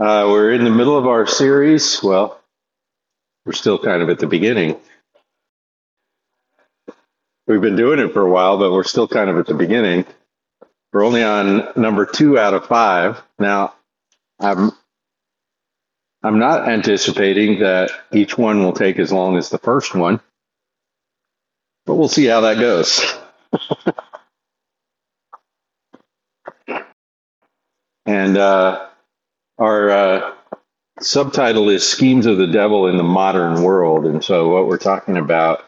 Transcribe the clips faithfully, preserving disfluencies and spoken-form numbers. Uh, we're in the middle of our series. Well, we're still kind of at the beginning. We've been doing it for a while, but we're still kind of at the beginning. We're only on number two out of five. Now, I'm I'm not anticipating that each one will take as long as the first one, but we'll see how that goes. And uh, our uh, subtitle is Schemes of the Devil in the Modern World. And so what we're talking about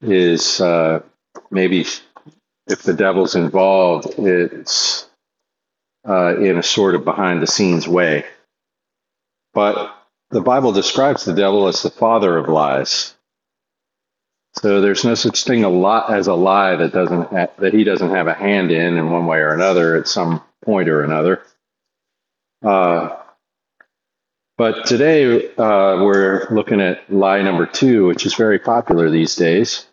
is uh, maybe if the devil's involved, it's uh, in a sort of behind-the-scenes way. But the Bible describes the devil as the father of lies. So there's no such thing a lot as a lie that doesn't ha- that he doesn't have a hand in in one way or another at some point or another. Uh, but today uh, we're looking at lie number two, which is very popular these days.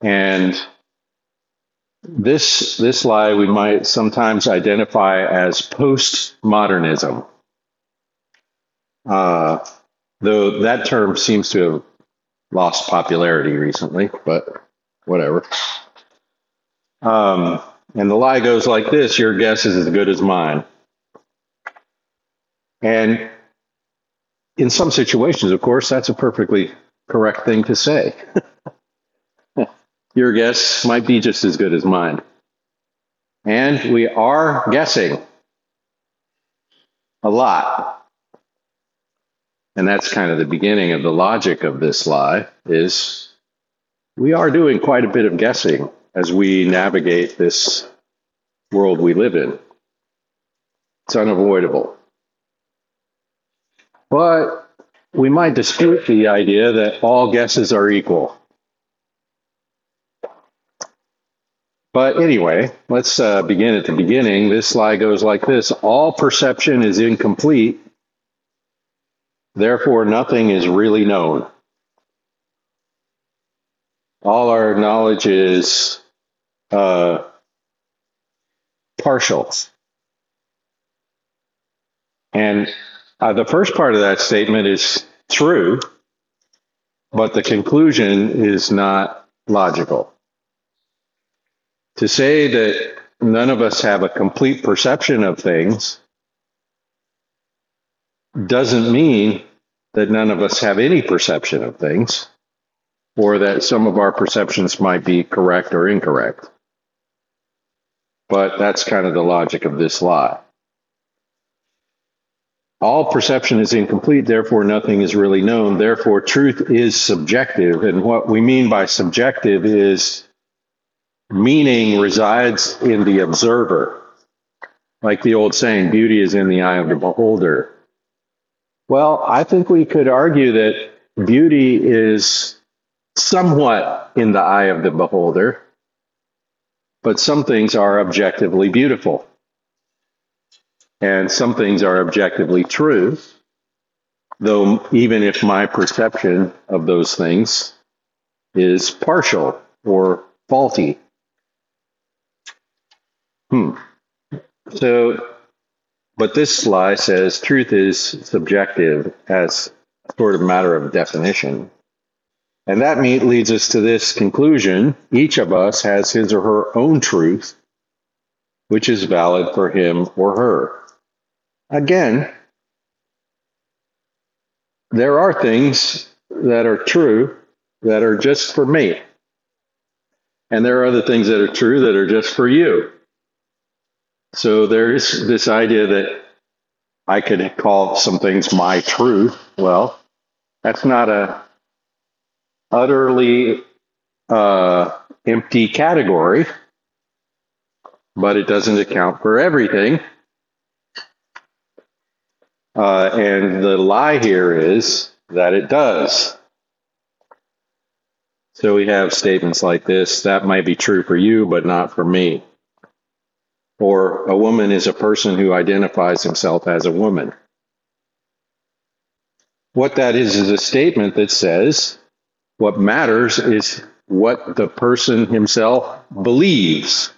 And this this lie we might sometimes identify as postmodernism, uh, though that term seems to have lost popularity recently, but whatever. Um, and the lie goes like this: your guess is as good as mine. And in some situations, of course, that's a perfectly correct thing to say. Your guess might be just as good as mine. And we are guessing a lot. And that's kind of the beginning of the logic of this lie, is we are doing quite a bit of guessing as we navigate this world we live in. It's unavoidable. But we might dispute the idea that all guesses are equal. But anyway, let's uh, begin at the beginning. This lie goes like this: all perception is incomplete. Therefore, nothing is really known. All our knowledge is uh, partial. And uh, the first part of that statement is true, but the conclusion is not logical. To say that none of us have a complete perception of things doesn't mean that none of us have any perception of things, or that some of our perceptions might be correct or incorrect. But that's kind of the logic of this lie. All perception is incomplete, therefore nothing is really known. Therefore, truth is subjective. And what we mean by subjective is meaning resides in the observer. Like the old saying, beauty is in the eye of the beholder. Well, I think we could argue that beauty is somewhat in the eye of the beholder, but some things are objectively beautiful, and some things are objectively true, though even if my perception of those things is partial or faulty. Hmm. So... But this lie says truth is subjective as a sort of matter of definition. And that leads us to this conclusion: each of us has his or her own truth, which is valid for him or her. Again, there are things that are true that are just for me. And there are other things that are true that are just for you. So there's this idea that I could call some things my truth. Well, that's not a utterly uh, empty category, but it doesn't account for everything. Uh, and the lie here is that it does. So we have statements like this: that might be true for you, but not for me. Or a woman is a person who identifies himself as a woman. What that is is a statement that says what matters is what the person himself believes.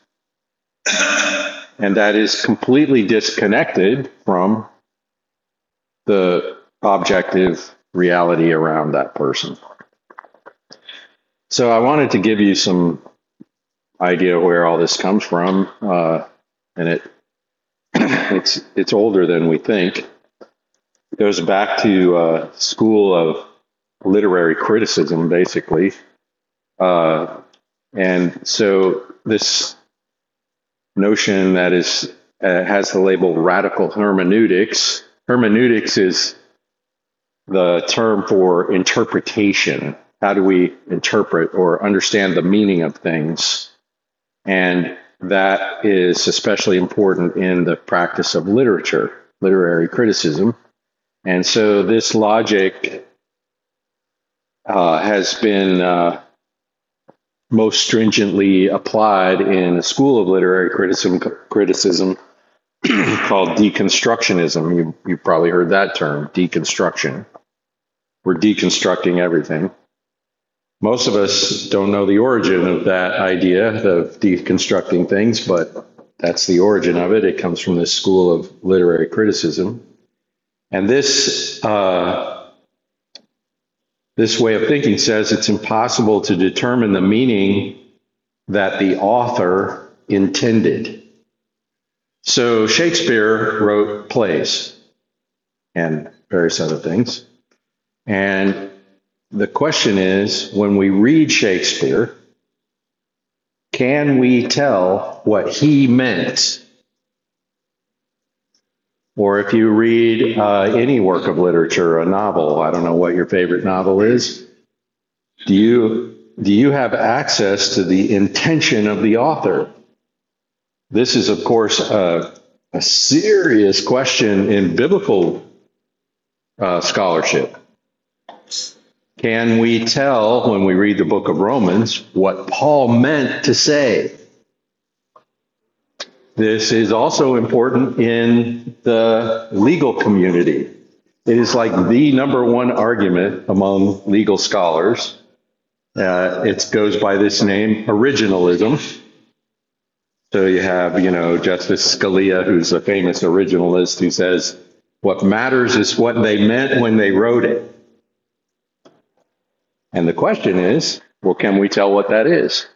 and that is completely disconnected from the objective reality around that person. So I wanted to give you some idea where all this comes from, uh, and it it's it's older than we think. It goes back to uh, school of literary criticism, basically, uh, and so this notion that is uh, has the label radical hermeneutics. Hermeneutics is the term for interpretation. How do we interpret or understand the meaning of things? And that is especially important in the practice of literature, literary criticism. And so this logic uh, has been uh, most stringently applied in a school of literary criticism, criticism called deconstructionism. You, you probably heard that term, deconstruction. We're deconstructing everything. Most of us don't know the origin of that idea of deconstructing things, but that's the origin of it. It comes from this school of literary criticism. And this uh, this way of thinking says it's impossible to determine the meaning that the author intended. So Shakespeare wrote plays and various other things. And the question is, when we read Shakespeare, can we tell what he meant? Or if you read uh, any work of literature, a novel, I don't know what your favorite novel is, do you, do you have access to the intention of the author? This is, of course, a, a serious question in biblical uh, scholarship. Can we tell, when we read the book of Romans, what Paul meant to say? This is also important in the legal community. It is like the number one argument among legal scholars. Uh, it goes by this name, originalism. So you have, you know, Justice Scalia, who's a famous originalist, who says, what matters is what they meant when they wrote it. And the question is, well, can we tell what that is?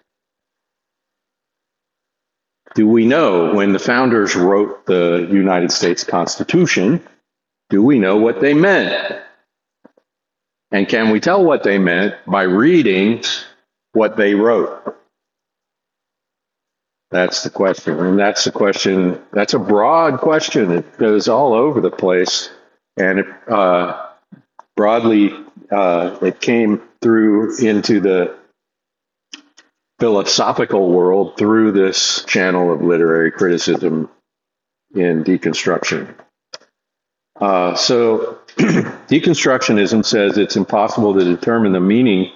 Do we know when the founders wrote the United States Constitution, do we know what they meant? And can we tell what they meant by reading what they wrote? That's the question. And that's the question. That's a broad question. It goes all over the place. And it uh, broadly, uh, it came through into the philosophical world through this channel of literary criticism in deconstruction. Uh, so deconstructionism says it's impossible to determine the meaning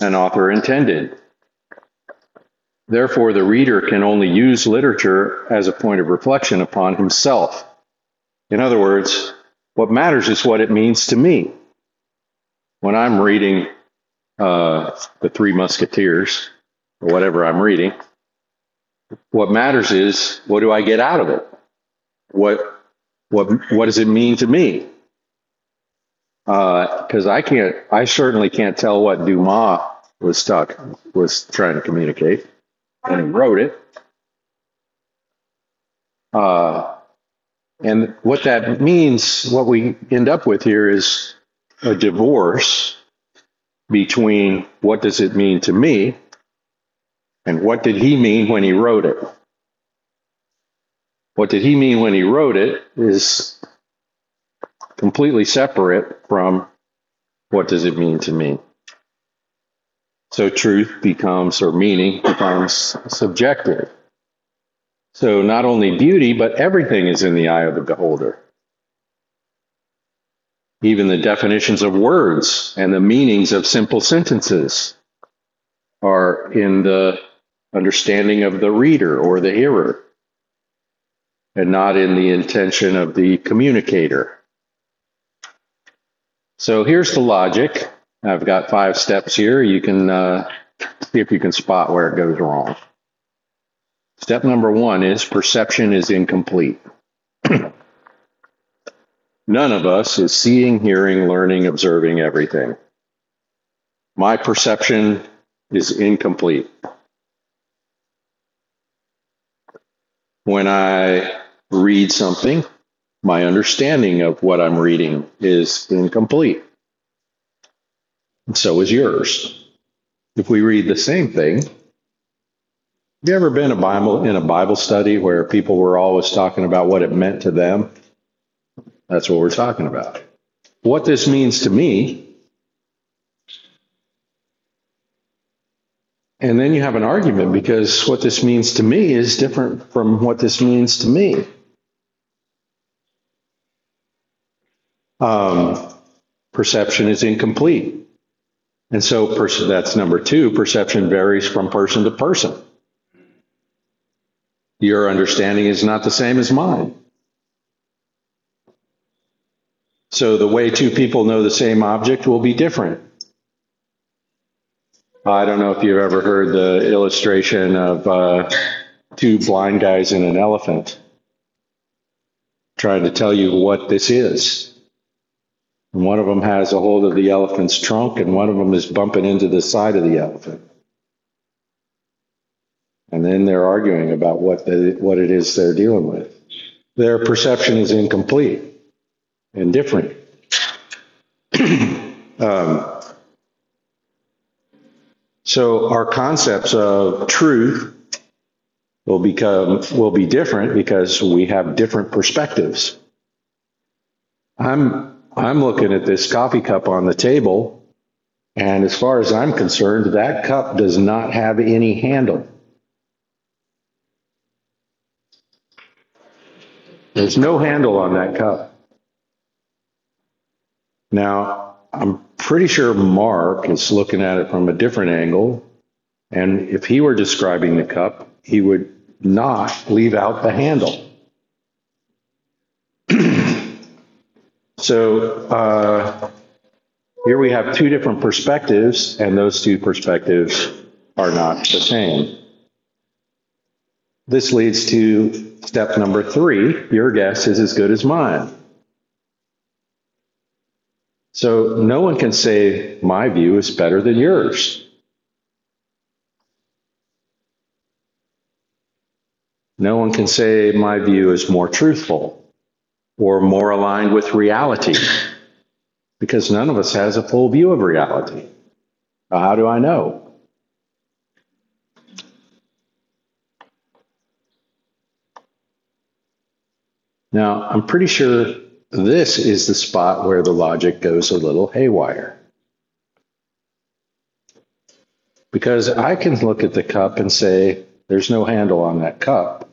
an author intended. Therefore, the reader can only use literature as a point of reflection upon himself. In other words, what matters is what it means to me. When I'm reading uh, The Three Musketeers, or whatever I'm reading, what matters is, what do I get out of it? What what what does it mean to me? Because uh, I can't, I certainly can't tell what Dumas was stuck was trying to communicate when he wrote it. Uh, and what that means, what we end up with here is a divorce between what does it mean to me and what did he mean when he wrote it. What did he mean when he wrote it is completely separate from what does it mean to me. So truth becomes, or meaning becomes, subjective. So not only beauty, but everything is in the eye of the beholder. Even the definitions of words and the meanings of simple sentences are in the understanding of the reader or the hearer, and not in the intention of the communicator. So here's the logic. I've got five steps here. You can uh, see if you can spot where it goes wrong. Step number one is perception is incomplete. None of us is seeing, hearing, learning, observing everything. My perception is incomplete. When I read something, my understanding of what I'm reading is incomplete. And so is yours. If we read the same thing, have you ever been a Bible, in a Bible study where people were always talking about what it meant to them? That's what we're talking about. What this means to me, and then you have an argument because what this means to me is different from what this means to me. Um, perception is incomplete. And so pers- that's number two, perception varies from person to person. Your understanding is not the same as mine. So the way two people know the same object will be different. I don't know if you've ever heard the illustration of uh, two blind guys and an elephant trying to tell you what this is. And one of them has a hold of the elephant's trunk, and one of them is bumping into the side of the elephant. And then they're arguing about what the, what it is they're dealing with. Their perception is incomplete. And different. um, so our concepts of truth will become will be different because we have different perspectives. I'm I'm looking at this coffee cup on the table, and as far as I'm concerned, that cup does not have any handle. There's no handle on that cup. Now, I'm pretty sure Mark is looking at it from a different angle, and if he were describing the cup, he would not leave out the handle. So uh, here we have two different perspectives, and those two perspectives are not the same. This leads to step number three, your guess is as good as mine. So no one can say, my view is better than yours. No one can say, my view is more truthful or more aligned with reality, because none of us has a full view of reality. How do I know? Now, I'm pretty sure this is the spot where the logic goes a little haywire. Because I can look at the cup and say, there's no handle on that cup.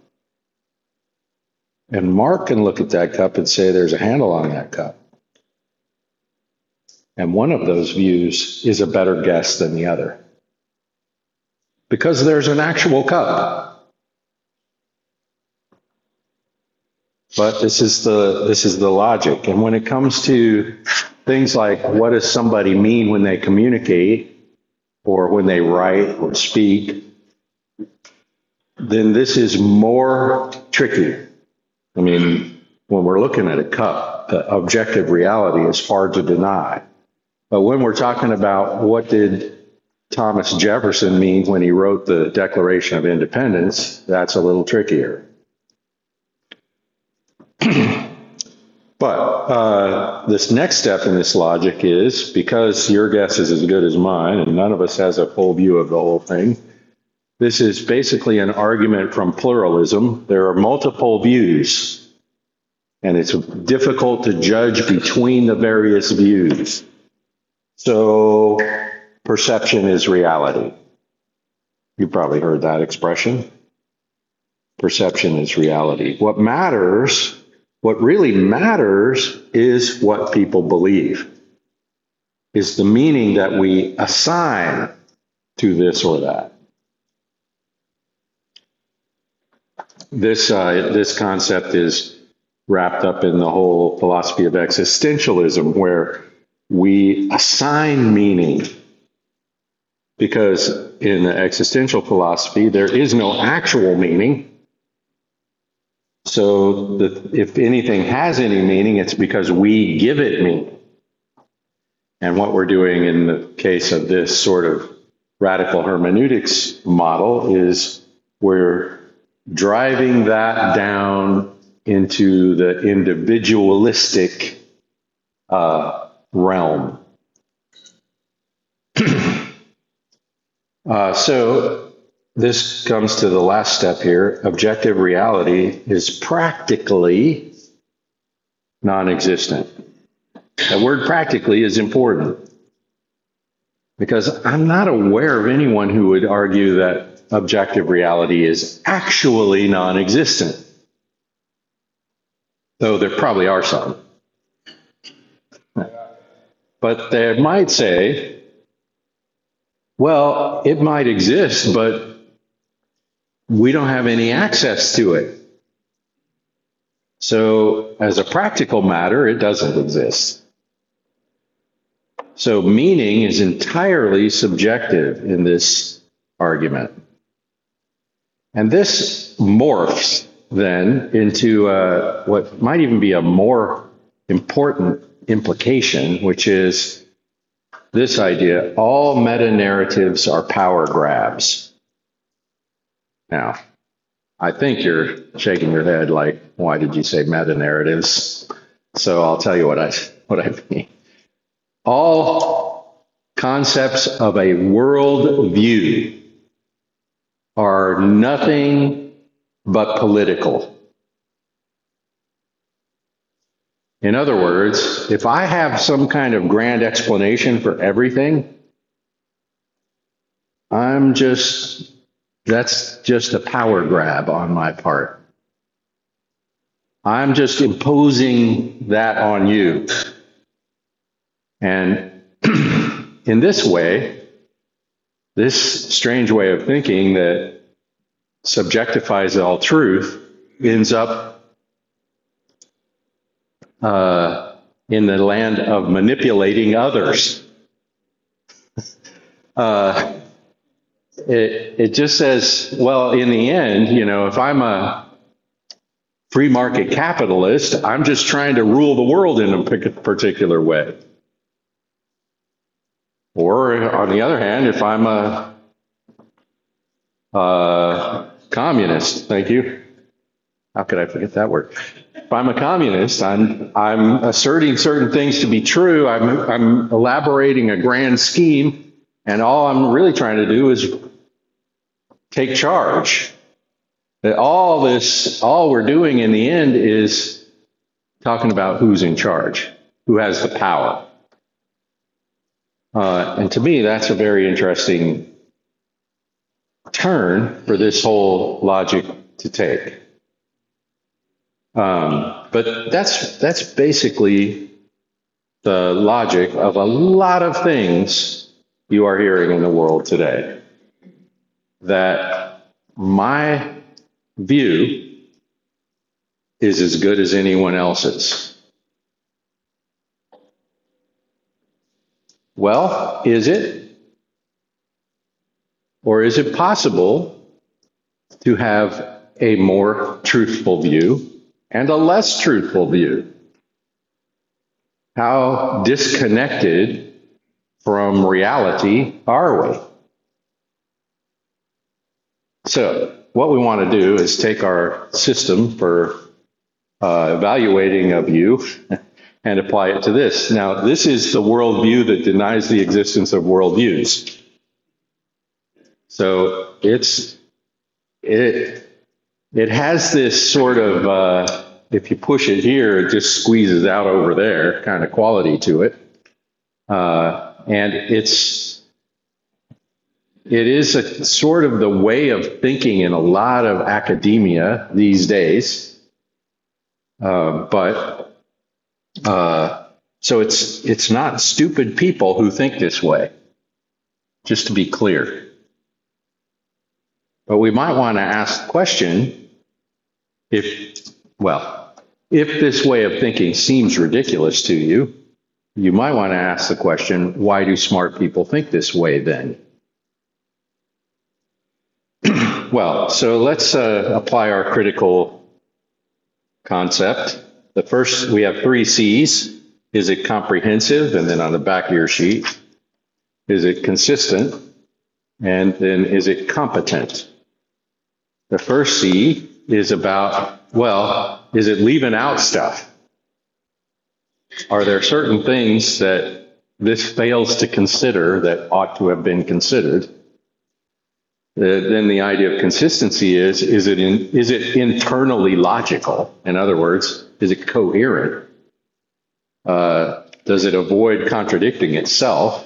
And Mark can look at that cup and say, there's a handle on that cup. And one of those views is a better guess than the other. Because there's an actual cup. But this is the this is the logic. And when it comes to things like what does somebody mean when they communicate or when they write or speak, then this is more tricky. I mean, when we're looking at a cup, the objective reality is hard to deny. But when we're talking about what did Thomas Jefferson mean when he wrote the Declaration of Independence, that's a little trickier. But uh, this next step in this logic is, because your guess is as good as mine, and none of us has a full view of the whole thing, this is basically an argument from pluralism. There are multiple views, and it's difficult to judge between the various views. So perception is reality. You've probably heard that expression. Perception is reality. What matters... What really matters is what people believe, is the meaning that we assign to this or that. This, uh, this concept is wrapped up in the whole philosophy of existentialism, where we assign meaning because in the existential philosophy, there is no actual meaning. So that if anything has any meaning, it's because we give it meaning. And what we're doing in the case of this sort of radical hermeneutics model is we're driving that down into the individualistic uh, realm. uh, so this comes to the last step here. Objective reality is practically non-existent. The word practically is important because I'm not aware of anyone who would argue that objective reality is actually non-existent. Though there probably are some. But they might say, well, it might exist, but we don't have any access to it. So as a practical matter, it doesn't exist. So meaning is entirely subjective in this argument. And this morphs then into uh, what might even be a more important implication, which is this idea, all meta-narratives are power grabs. Now, I think you're shaking your head like, why did you say meta-narratives? So I'll tell you what I, what I mean. All concepts of a worldview are nothing but political. In other words, if I have some kind of grand explanation for everything, I'm just, that's just a power grab on my part. I'm just imposing that on you. And in this way, this strange way of thinking that subjectifies all truth ends up uh, in the land of manipulating others. uh, it, it just says, well, in the end, you know, if I'm a free market capitalist, I'm just trying to rule the world in a particular way. Or on the other hand, if I'm a uh, communist, thank you. How could I forget that word? If I'm a communist, I'm I'm asserting certain things to be true. I'm I'm elaborating a grand scheme, and all I'm really trying to do is take charge. That all this, all we're doing in the end is talking about who's in charge, who has the power. Uh, and to me, that's a very interesting turn for this whole logic to take. Um, but that's that's basically the logic of a lot of things you are hearing in the world today. That my view is as good as anyone else's. Well, is it? Or is it possible to have a more truthful view and a less truthful view? How disconnected from reality are we? So, what we want to do is take our system for uh, evaluating a view and apply it to this. Now, this is the worldview that denies the existence of worldviews. So it's it it has this sort of uh, if you push it here, it just squeezes out over there kind of quality to it, uh, and it's it is a sort of the way of thinking in a lot of academia these days. Uh, but uh, so it's it's not stupid people who think this way. Just to be clear. But we might want to ask the question, if, well, if this way of thinking seems ridiculous to you, you might want to ask the question, why do smart people think this way then? Well, so let's uh, apply our critical concept. The first, we have three C's. Is it comprehensive? And then on the back of your sheet, is it consistent? And then is it competent? The first C is about, well, is it leaving out stuff? Are there certain things that this fails to consider that ought to have been considered? Then the idea of consistency is, is it, in, is it internally logical? In other words, is it coherent? Uh, does it avoid contradicting itself?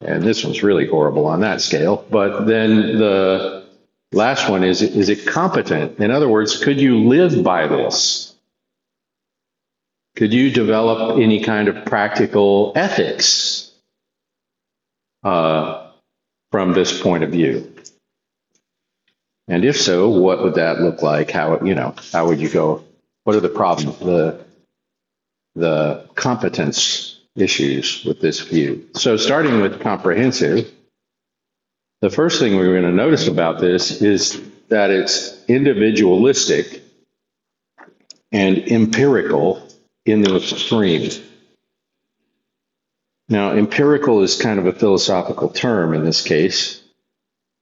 And this one's really horrible on that scale. But then the last one is, is it competent? In other words, could you live by this? Could you develop any kind of practical ethics uh, from this point of view? And if so, what would that look like? How, you know, how would you go? What are the problems, the, the competence issues with this view? So starting with comprehensive, the first thing we're going to notice about this is that it's individualistic and empirical in the extreme. Now, empirical is kind of a philosophical term in this case,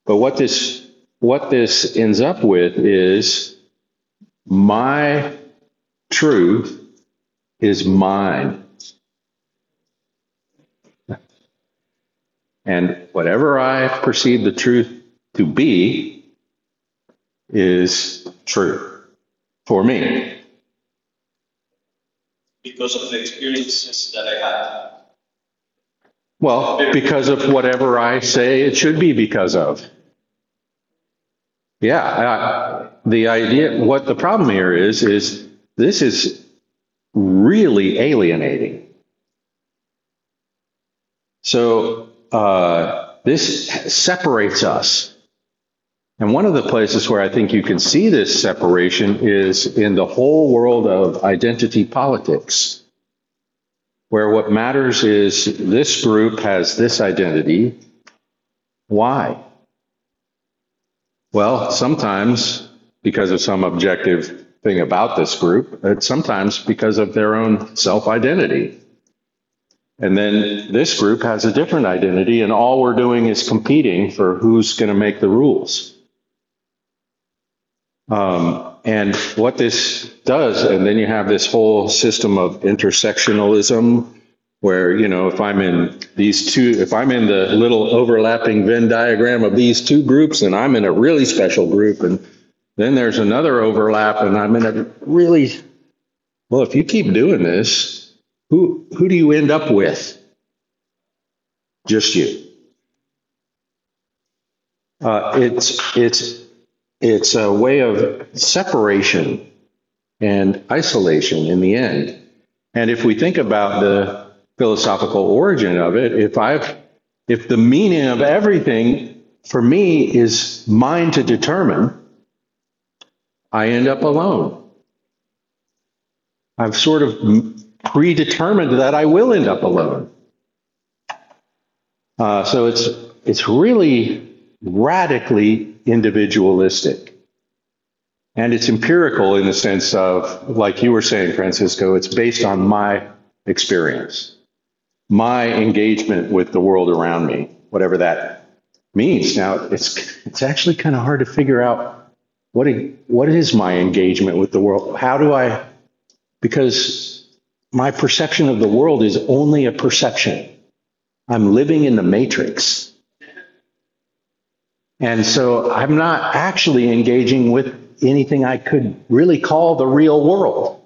but what this, what this ends up with is my truth is mine. And whatever I perceive the truth to be is true for me. Because of the experiences that I had. Well, because of whatever I say it should be because of. Yeah, I, the idea, what the problem here is, is this is really alienating. So uh, this separates us. And one of the places where I think you can see this separation is in the whole world of identity politics, where what matters is this group has this identity. Why? Well, sometimes because of some objective thing about this group, and sometimes because of their own self-identity. And then this group has a different identity, and all we're doing is competing for who's going to make the rules. Um, and what this does, and then you have this whole system of intersectionalism, where, you know, if I'm in these two, if I'm in the little overlapping Venn diagram of these two groups, then I'm in a really special group. And then there's another overlap, and I'm in a really, well, if you keep doing this, who, who do you end up with? Just you. Uh, it's, it's, it's a way of separation and isolation in the end. And if we think about the philosophical origin of it, if I've, if the meaning of everything for me is mine to determine, I end up alone. I've sort of predetermined that I will end up alone. Uh, so it's it's really radically individualistic, and it's empirical in the sense of, like you were saying, Francisco, it's based on my experience. My engagement with the world around me, whatever that means. Now, it's it's actually kind of hard to figure out what what is my engagement with the world. How do I? Because my perception of the world is only a perception. I'm living in the matrix, and so I'm not actually engaging with anything I could really call the real world.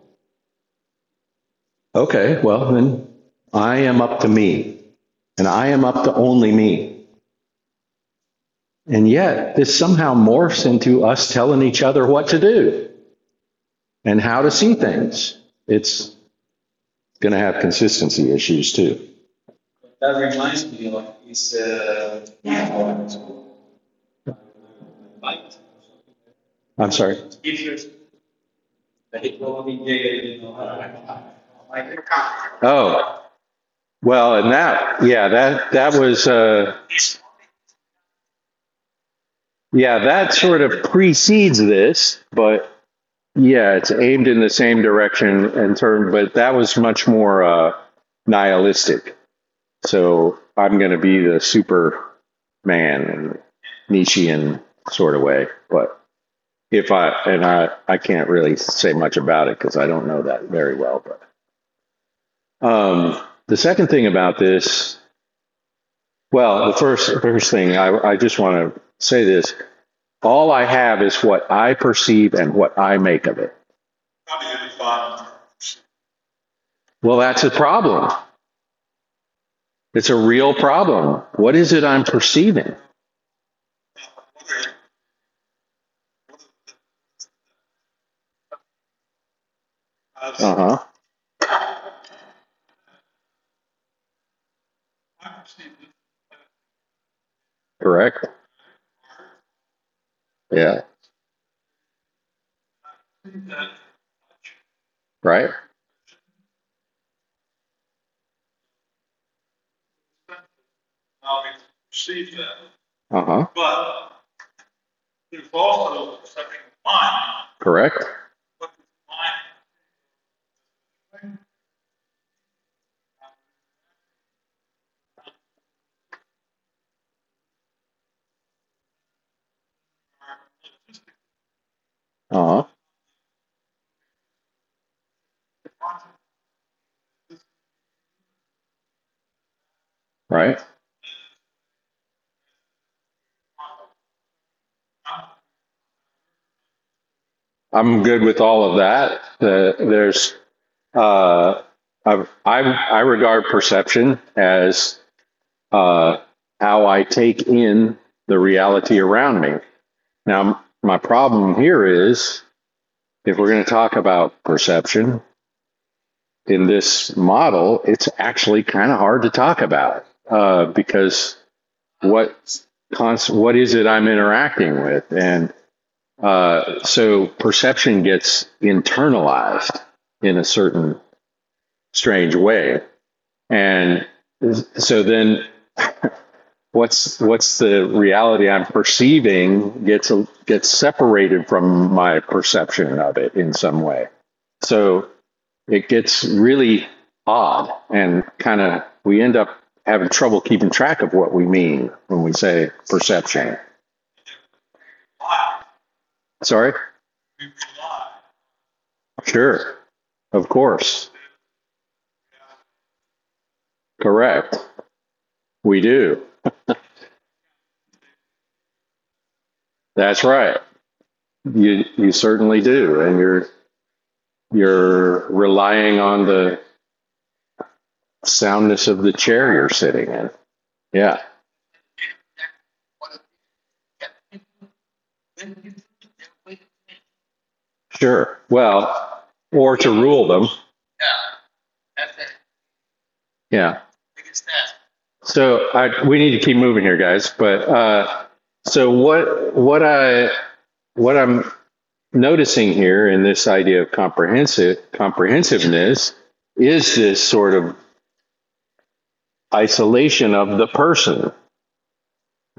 Okay, well then, I am up to me, and I am up to only me. And yet, this somehow morphs into us telling each other what to do and how to see things. It's going to have consistency issues too. That reminds me of is uh, fight. I'm sorry. Oh, well, and that, yeah, that, that was, uh, Yeah, that sort of precedes this, but yeah, it's aimed in the same direction and term, but that was much more uh, nihilistic. So I'm going to be the superman in Nietzschean sort of way, but if I, and I, I can't really say much about it because I don't know that very well, but. Um, the second thing about this, well, the first first thing, I, I just want to say this. All I have is what I perceive and what I make of it. Well, that's a problem. It's a real problem. What is it I'm perceiving? Uh-huh. Correct. Yeah. Right. I perceive that. Uh huh. But there's also something mind. Correct. What is mind? Uh-huh. Right. I'm good with all of that. The, there's, uh, I've, I've, I regard perception as uh, how I take in the reality around me. Now, my problem here is, if we're going to talk about perception in this model, it's actually kind of hard to talk about uh, because what cons- what is it I'm interacting with? And uh, so perception gets internalized in a certain strange way. And so then... What's what's the reality I'm perceiving gets gets separated from my perception of it in some way. So it gets really odd and kind of we end up having trouble keeping track of what we mean when we say perception. Sorry? Sure. Of course. Correct. We do. That's right. You you certainly do, and you're you're relying on the soundness of the chair you're sitting in. Yeah. Sure. Well, or to rule them. Yeah. So I, we need to keep moving here, guys. But uh, so what? What I what I'm noticing here in this idea of comprehensive comprehensiveness is this sort of isolation of the person.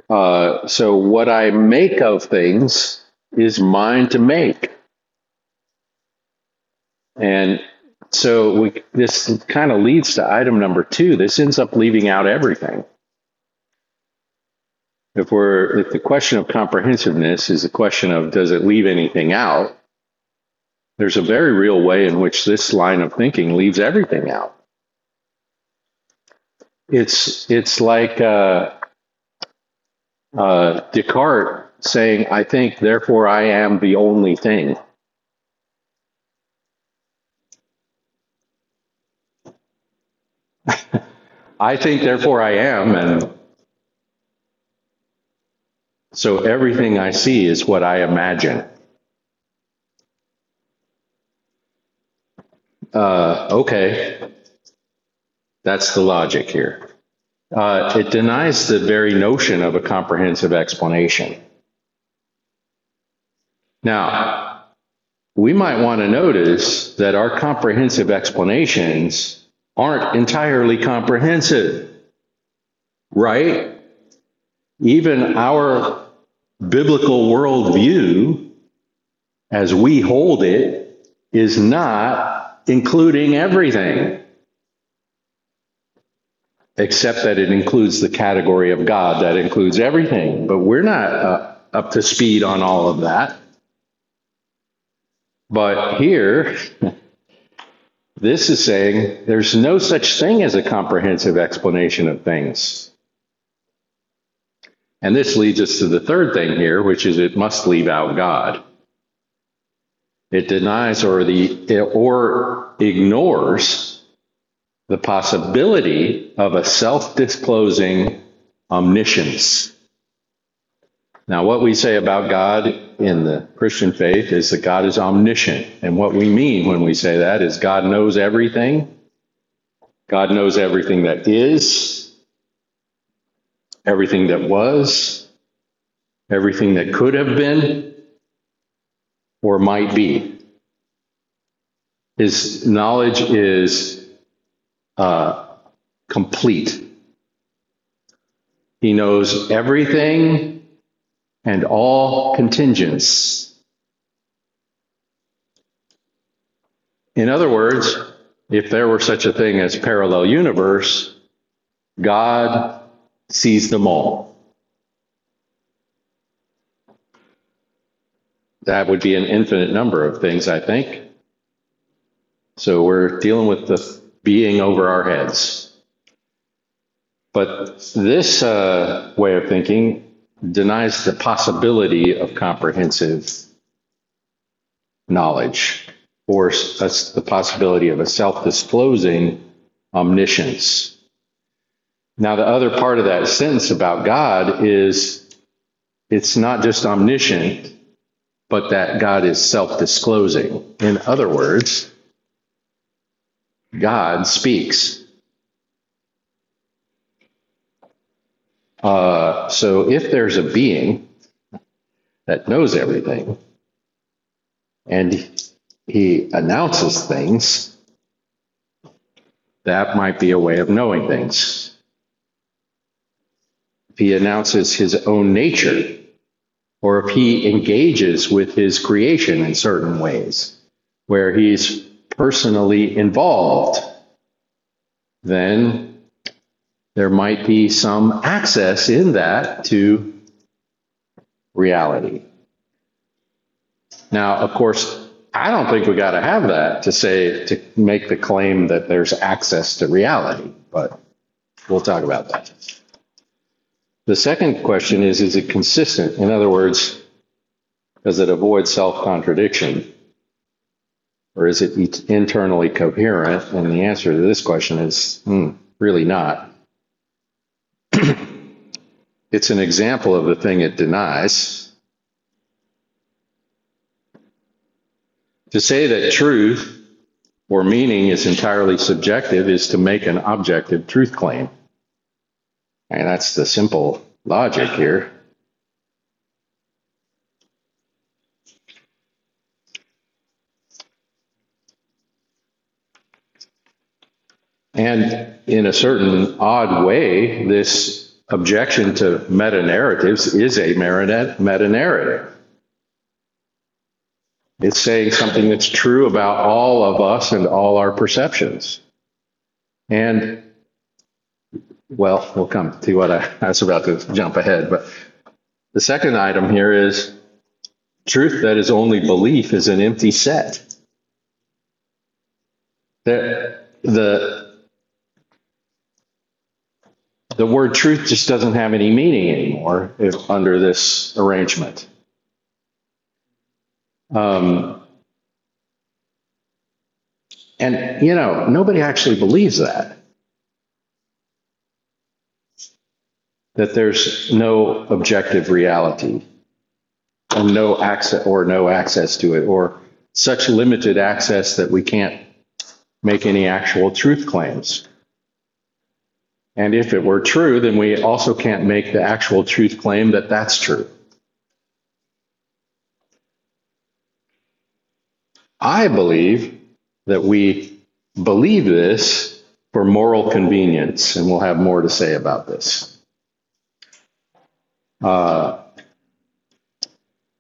Uh, so what I make of things is mine to make, and. So we, this kind of leads to item number two. This ends up leaving out everything. If we're, if the question of comprehensiveness is the question of does it leave anything out, there's a very real way in which this line of thinking leaves everything out. It's it's like uh, uh, Descartes saying, "I think, therefore I am the only thing." I think, therefore I am, and so everything I see is what I imagine. Uh, okay, that's the logic here. Uh, it denies the very notion of a comprehensive explanation. Now, we might want to notice that our comprehensive explanations aren't entirely comprehensive, right? Even our biblical worldview, as we hold it, is not including everything, except that it includes the category of God. That includes everything. But we're not uh, up to speed on all of that. But here, this is saying there's no such thing as a comprehensive explanation of things. And this leads us to the third thing here, which is it must leave out God. It denies or the or ignores the possibility of a self-disclosing omniscience. Now, what we say about God in the Christian faith is that God is omniscient. And what we mean when we say that is God knows everything. God knows everything that is, everything that was, everything that could have been, or might be. His knowledge is uh, complete. He knows everything and all contingents. In other words, if there were such a thing as parallel universe, God sees them all. That would be an infinite number of things, I think. So we're dealing with the being over our heads. But this uh, way of thinking denies the possibility of comprehensive knowledge, or that's the possibility of a self-disclosing omniscience. Now, the other part of that sentence about God is it's not just omniscient, but that God is self-disclosing. In other words, God speaks. Uh, so if there's a being that knows everything and he announces things, that might be a way of knowing things. If he announces his own nature, or if he engages with his creation in certain ways, where he's personally involved, then there might be some access in that to reality. Now, of course, I don't think we got to have that to say, to make the claim that there's access to reality, but we'll talk about that. The second question is, is it consistent? In other words, does it avoid self-contradiction? Or is it internally coherent? And the answer to this question is, hmm, really not. It's an example of the thing it denies. To say that truth or meaning is entirely subjective is to make an objective truth claim. And that's the simple logic here. And in a certain odd way, this objection to metanarratives is a metanarrative. It's saying something that's true about all of us and all our perceptions. And, well, we'll come to what I, I was about to jump ahead, but the second item here is truth that is only belief is an empty set. That the The word truth just doesn't have any meaning anymore if, under this arrangement. Um, and, you know, nobody actually believes that. That there's no objective reality and no access, or no access to it, or such limited access that we can't make any actual truth claims. And if it were true, then we also can't make the actual truth claim that that's true. I believe that we believe this for moral convenience, and we'll have more to say about this. Uh,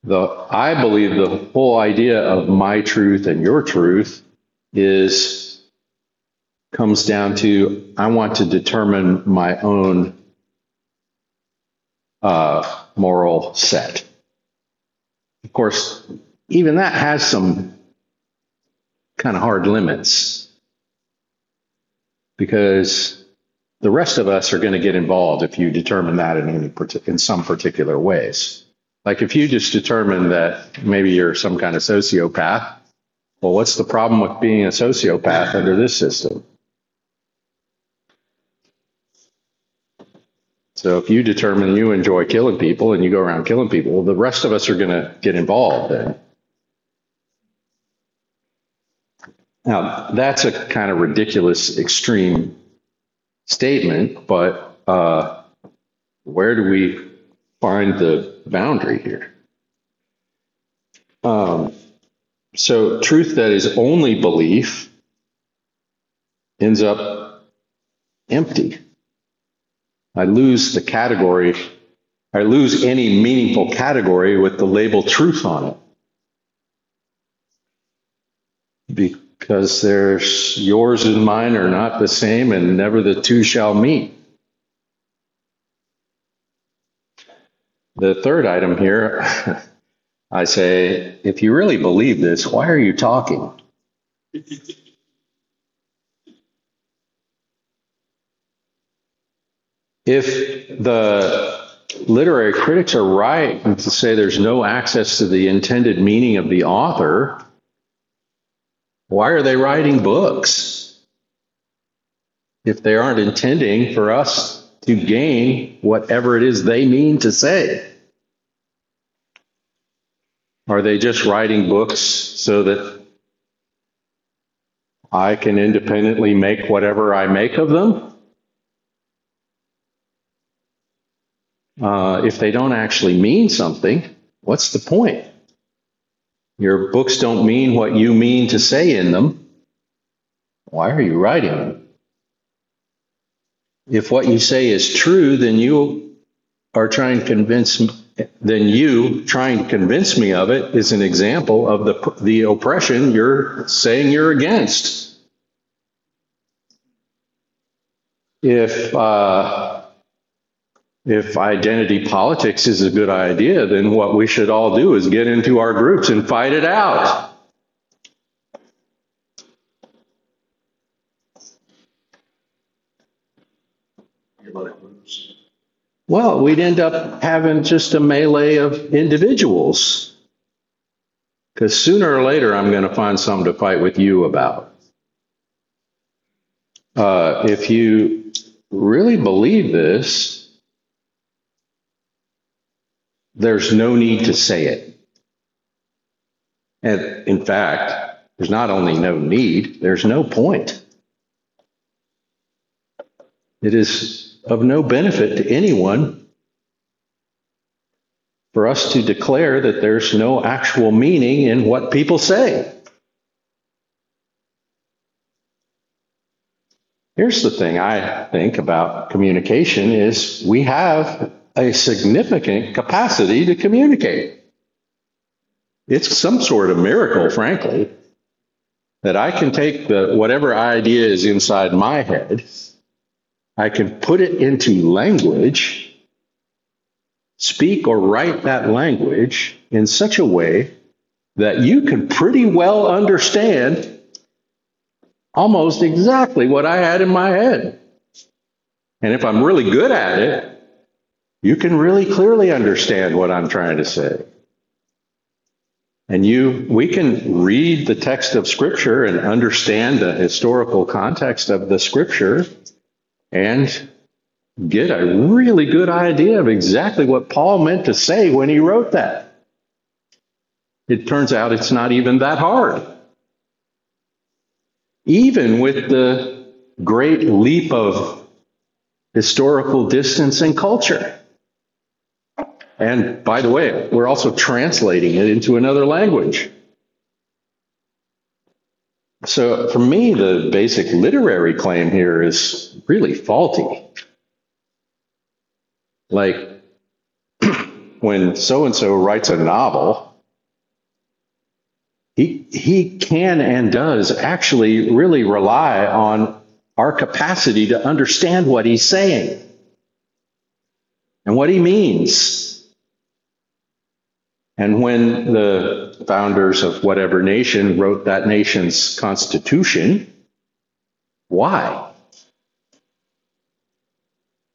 the I believe the whole idea of my truth and your truth is comes down to I want to determine my own uh, moral set. Of course, even that has some kind of hard limits, because the rest of us are going to get involved if you determine that in any in some particular ways. Like if you just determine that maybe you're some kind of sociopath, well, what's the problem with being a sociopath under this system? So if you determine you enjoy killing people and you go around killing people, well, the rest of us are going to get involved then. Now, that's a kind of ridiculous, extreme statement, but uh, where do we find the boundary here? Um, so truth that is only belief ends up empty. I lose the category, I lose any meaningful category with the label truth on it, because there's yours and mine are not the same, and never the two shall meet. The third item here, I say, if you really believe this, why are you talking? If the literary critics are right to say there's no access to the intended meaning of the author, why are they writing books if they aren't intending for us to gain whatever it is they mean to say? Are they just writing books so that I can independently make whatever I make of them? Uh, if they don't actually mean something, what's the point? Your books don't mean what you mean to say in them. Why are you writing them? If what you say is true, then you are trying to convince me, then you trying to convince me of it is an example of the, the oppression you're saying you're against. If, uh, if identity politics is a good idea, then what we should all do is get into our groups and fight it out. Well, we'd end up having just a melee of individuals, because sooner or later I'm going to find something to fight with you about. Uh, if you really believe this, there's no need to say it. And in fact, there's not only no need, there's no point. It is of no benefit to anyone for us to declare that there's no actual meaning in what people say. Here's the thing I think about communication is we have a significant capacity to communicate. It's some sort of miracle, frankly, that I can take the whatever idea is inside my head, I can put it into language, speak or write that language in such a way that you can pretty well understand almost exactly what I had in my head. And if I'm really good at it, you can really clearly understand what I'm trying to say. And you, we can read the text of Scripture and understand the historical context of the Scripture and get a really good idea of exactly what Paul meant to say when he wrote that. It turns out it's not even that hard. Even with the great leap of historical distance and culture. And by the way, we're also translating it into another language. So for me, the basic literary claim here is really faulty. Like, when so-and-so writes a novel, he, he can and does actually really rely on our capacity to understand what he's saying and what he means. And when the founders of whatever nation wrote that nation's constitution, why?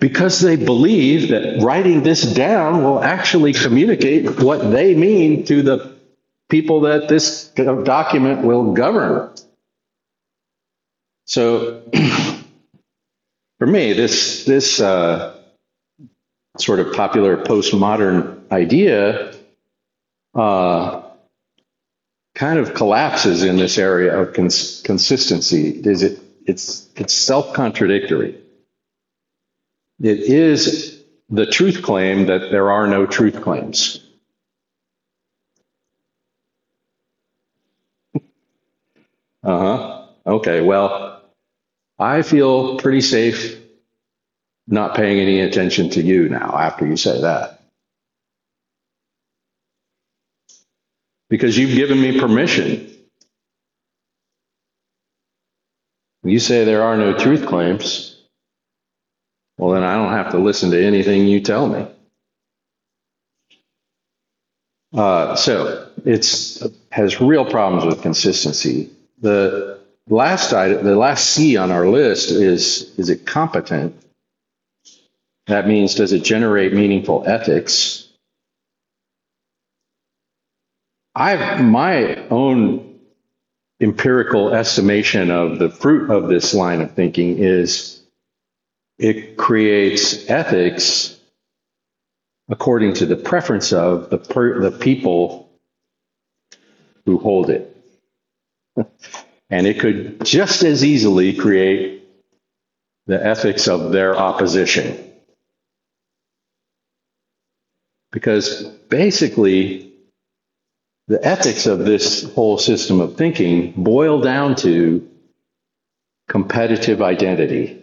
Because they believe that writing this down will actually communicate what they mean to the people that this document will govern. So for me, this, this uh, sort of popular postmodern idea Uh, kind of collapses in this area of cons consistency. Is it? It's it's self-contradictory. It is the truth claim that there are no truth claims. uh-huh. Okay. Well, I feel pretty safe not paying any attention to you now after you say that, because you've given me permission. You say there are no truth claims. Well, then I don't have to listen to anything you tell me. Uh, so it's has real problems with consistency. The last item, the last C on our list is, is it competent? That means, does it generate meaningful ethics? I've my own empirical estimation of the fruit of this line of thinking is it creates ethics according to the preference of the per, the people who hold it. And it could just as easily create the ethics of their opposition. Because basically, the ethics of this whole system of thinking boil down to competitive identity.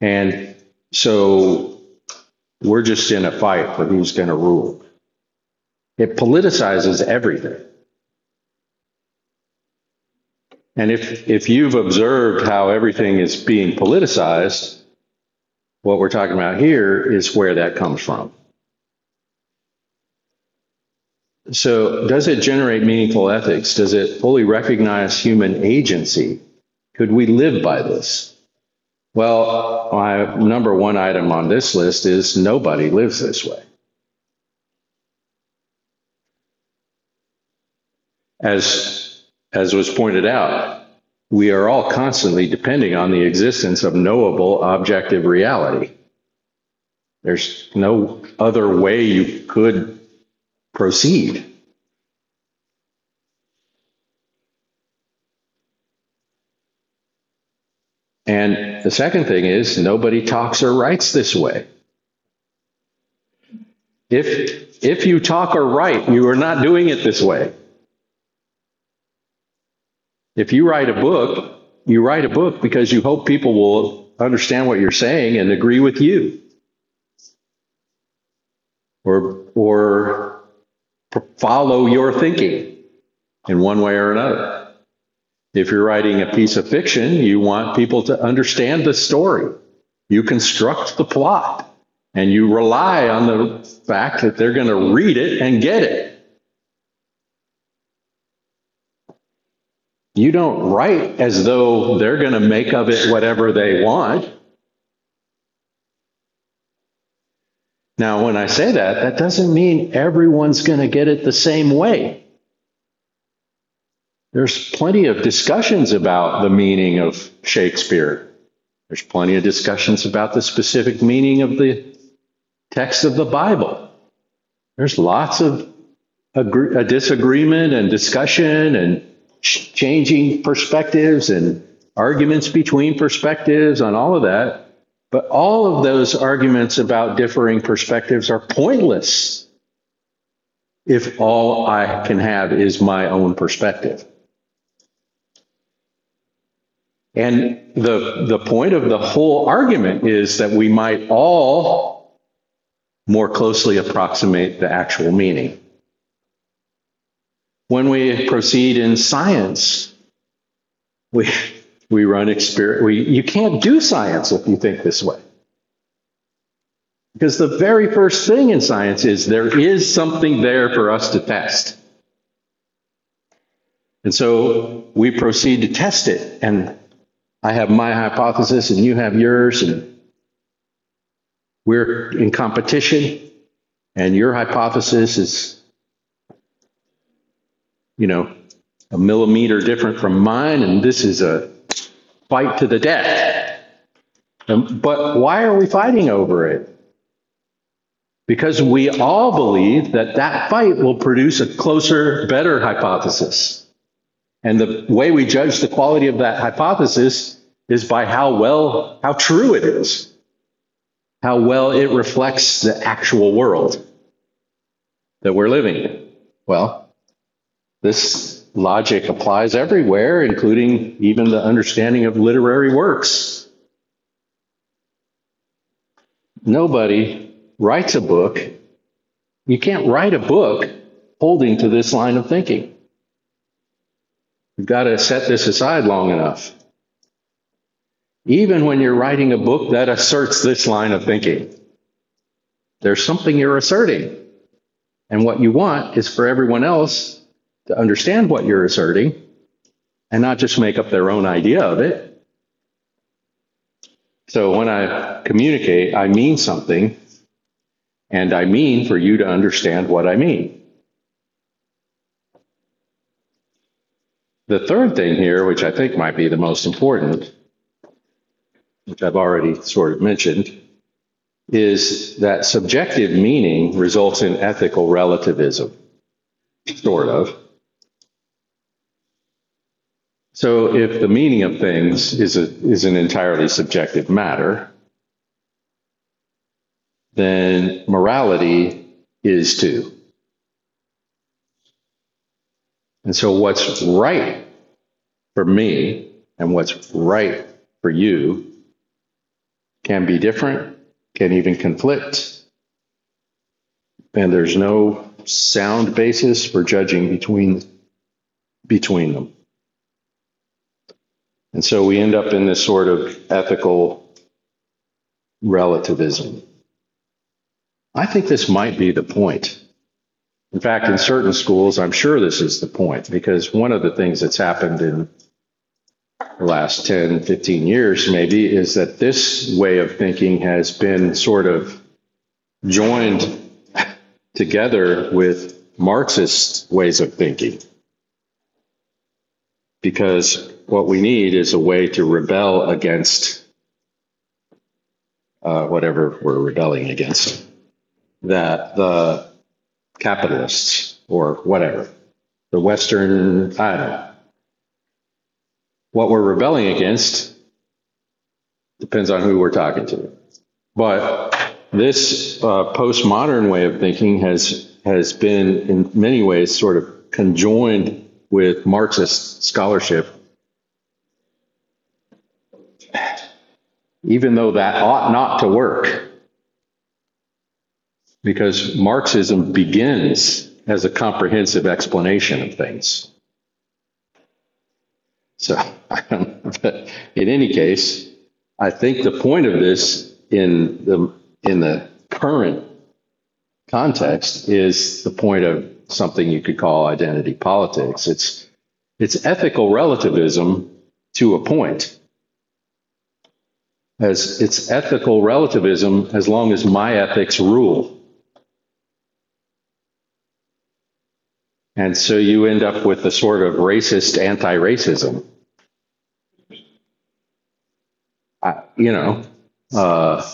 And so we're just in a fight for who's going to rule. It politicizes everything. And if, if you've observed how everything is being politicized, what we're talking about here is where that comes from. So does it generate meaningful ethics? Does it fully recognize human agency? Could we live by this? Well, my number one item on this list is nobody lives this way. As, as was pointed out, we are all constantly depending on the existence of knowable objective reality. There's no other way you could proceed. And the second thing is nobody talks or writes this way. If, if you talk or write, you are not doing it this way. If you write a book, you write a book because you hope people will understand what you're saying and agree with you. Or, or follow your thinking in one way or another. If you're writing a piece of fiction, you want people to understand the story. You construct the plot, and you rely on the fact that they're going to read it and get it. You don't write as though they're going to make of it whatever they want. Now, when I say that, that doesn't mean everyone's going to get it the same way. There's plenty of discussions about the meaning of Shakespeare. There's plenty of discussions about the specific meaning of the text of the Bible. There's lots of agree a disagreement and discussion and changing perspectives and arguments between perspectives on all of that. But all of those arguments about differing perspectives are pointless if all I can have is my own perspective. And the, the point of the whole argument is that we might all more closely approximate the actual meaning. When we proceed in science, we we run exper- we you can't do science if you think this way. Because the very first thing in science is there is something there for us to test. And so we proceed to test it, and I have my hypothesis and you have yours, and we're in competition, and your hypothesis is, you know, a millimeter different from mine, and this is a fight to the death. Um, but why are we fighting over it? Because we all believe that that fight will produce a closer, better hypothesis. And the way we judge the quality of that hypothesis is by how well, how true it is, how well it reflects the actual world that we're living in. Well, this logic applies everywhere, including even the understanding of literary works. Nobody writes a book. You can't write a book holding to this line of thinking. You've got to set this aside long enough. Even when you're writing a book that asserts this line of thinking, there's something you're asserting. And what you want is for everyone else to understand what you're asserting and not just make up their own idea of it. So when I communicate, I mean something, and I mean for you to understand what I mean. The third thing here, which I think might be the most important, which I've already sort of mentioned, is that subjective meaning results in ethical relativism, sort of. So if the meaning of things is a, is an entirely subjective matter, then morality is too. And so what's right for me and what's right for you can be different, can even conflict, and there's no sound basis for judging between, between them. And so we end up in this sort of ethical relativism. I think this might be the point. In fact, in certain schools, I'm sure this is the point, because one of the things that's happened in the last ten, fifteen years maybe is that this way of thinking has been sort of joined together with Marxist ways of thinking. Because what we need is a way to rebel against uh, whatever we're rebelling against, that the capitalists or whatever, the Western, I don't know. What we're rebelling against depends on who we're talking to. But this uh, postmodern way of thinking has has been in many ways sort of conjoined with Marxist scholarship, even though that ought not to work. Because Marxism begins as a comprehensive explanation of things. So, I don't know, but in any case, I think the point of this in the in the current context is the point of something you could call identity politics. It's it's ethical relativism to a point. As it's ethical relativism as long as my ethics rule. And so you end up with a sort of racist anti-racism. I, you know, uh,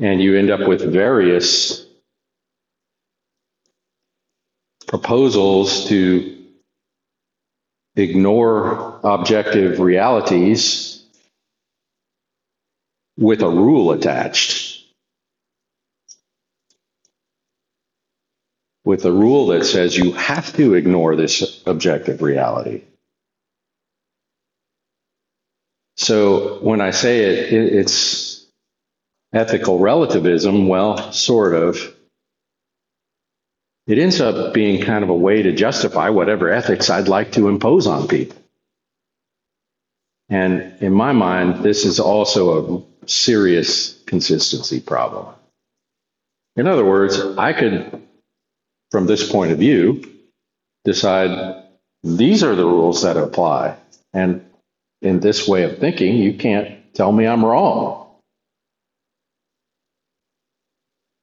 and you end up with various proposals to ignore objective realities with a rule attached. With a rule that says you have to ignore this objective reality. So when I say it, it it's ethical relativism, well, sort of, it ends up being kind of a way to justify whatever ethics I'd like to impose on people. And in my mind, this is also a serious consistency problem. In other words, I could, from this point of view, decide these are the rules that apply. And in this way of thinking, you can't tell me I'm wrong.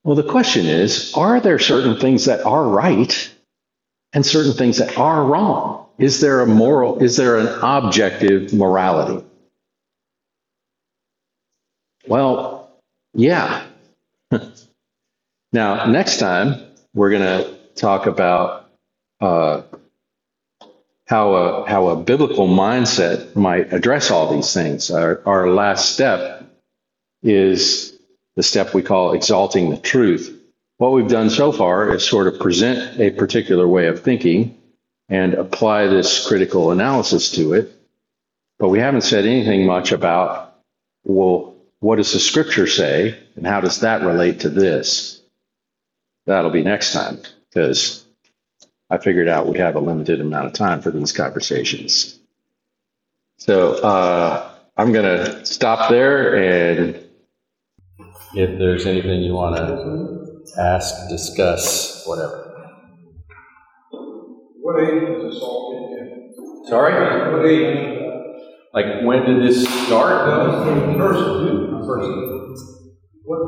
Well, the question is, are there certain things that are right and certain things that are wrong? Is there a moral, is there an objective morality? Well, yeah. Now, next time, we're going to talk about uh, how, a, how a biblical mindset might address all these things. Our, our last step is the step we call exalting the truth. What we've done so far is sort of present a particular way of thinking and apply this critical analysis to it, but we haven't said anything much about, well, what does the scripture say, and how does that relate to this? That'll be next time, because I figured out we have a limited amount of time for these conversations. So uh, I'm going to stop there, and if there's anything you want to ask, discuss, whatever. What age is this all in? Sorry? What age? Like, when did this start? No, person. Person. What,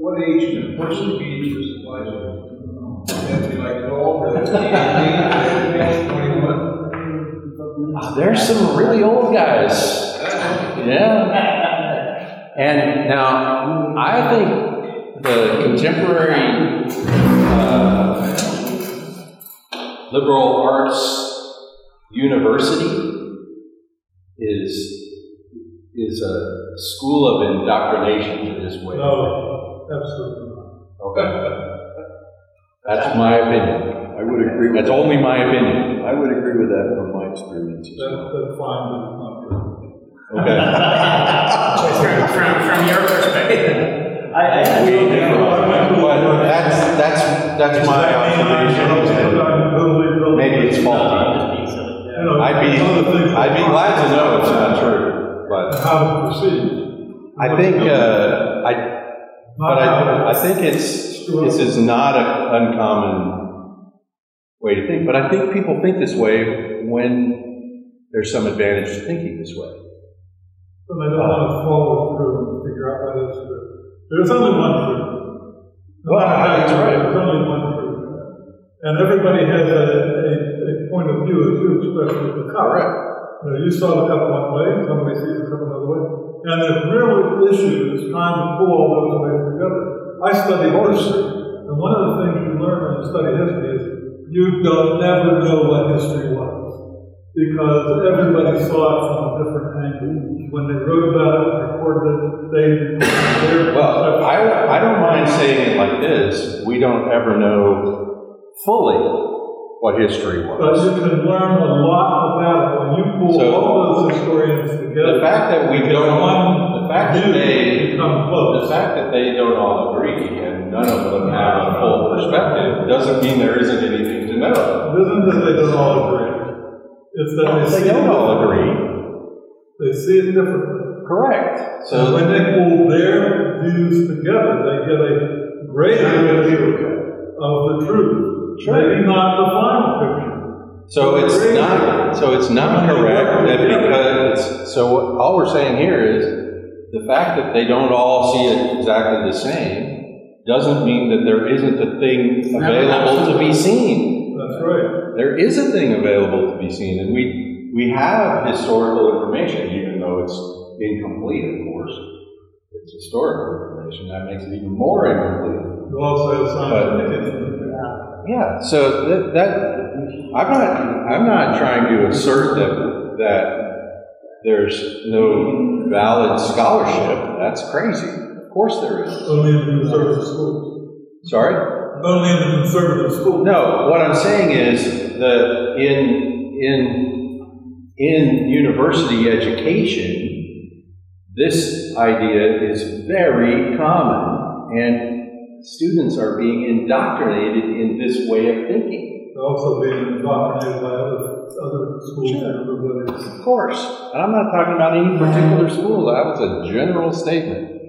what age can a person be for civilization? There's some really old guys. Yeah. And now, I think the contemporary uh, liberal arts university is is a school of indoctrination to this way. No, absolutely not. Okay. That's my opinion. I would agree with That's that. only my opinion. I would agree with that from my experience. That's, that's fine, but it's not good. Okay. from, from, from your perspective. I, I, I mean, but that's, that's, that's my observation. Maybe it's faulty. I'd be, I'd be glad to know it's not true. But how to proceed. I think, uh, I, but I, I think it's, this is not an uncommon way to think, but I think people think this way when there's some advantage to thinking this way. But I don't want to follow through and figure out what is true. There's only one truth. Well, that's right. There's only one truth. And everybody has a, a, a point of view, as you expressed with the cup. Right. You know, you saw the cup one way, somebody sees the cup another way. And the real issue is trying to pull all those ways together. I study history, and one of the things you learn when you study history is you don't never know what history was, because everybody saw it from a different angle. When they wrote about it, recorded it, they recorded Well, I, I don't mind saying it like this. We don't ever know fully what history was. But you can learn a lot about it when you pull so all those historians together. The fact that we don't one The fact, that they, the fact that they don't all agree and none of them have a full perspective doesn't mean there isn't anything to know. It isn't that they don't all agree. It's that they, they see don't all agree. They see it differently. Correct. So when they pull their views together, they get a greater view of the truth. Sure. Maybe not the final picture. So it's not. So it's not correct that because. So all we're saying here is, the fact that they don't all see it exactly the same doesn't mean that there isn't a thing available to be seen. That's right. There is a thing available to be seen, and we we have historical information, even though it's incomplete, of course. It's historical information. That makes it even more incomplete. You also have scientific information. Yeah. So that, that I'm not I'm not trying to assert that that there's no valid scholarship. That's crazy. Of course there is. Only in the conservative schools. Sorry? Only in the conservative schools. No, what I'm saying is that in in in university education, This idea is very common, and students are being indoctrinated in this way of thinking. They're also being indoctrinated by other, other schools. Sure. Of course. And I'm not talking about any particular school. That was a general statement.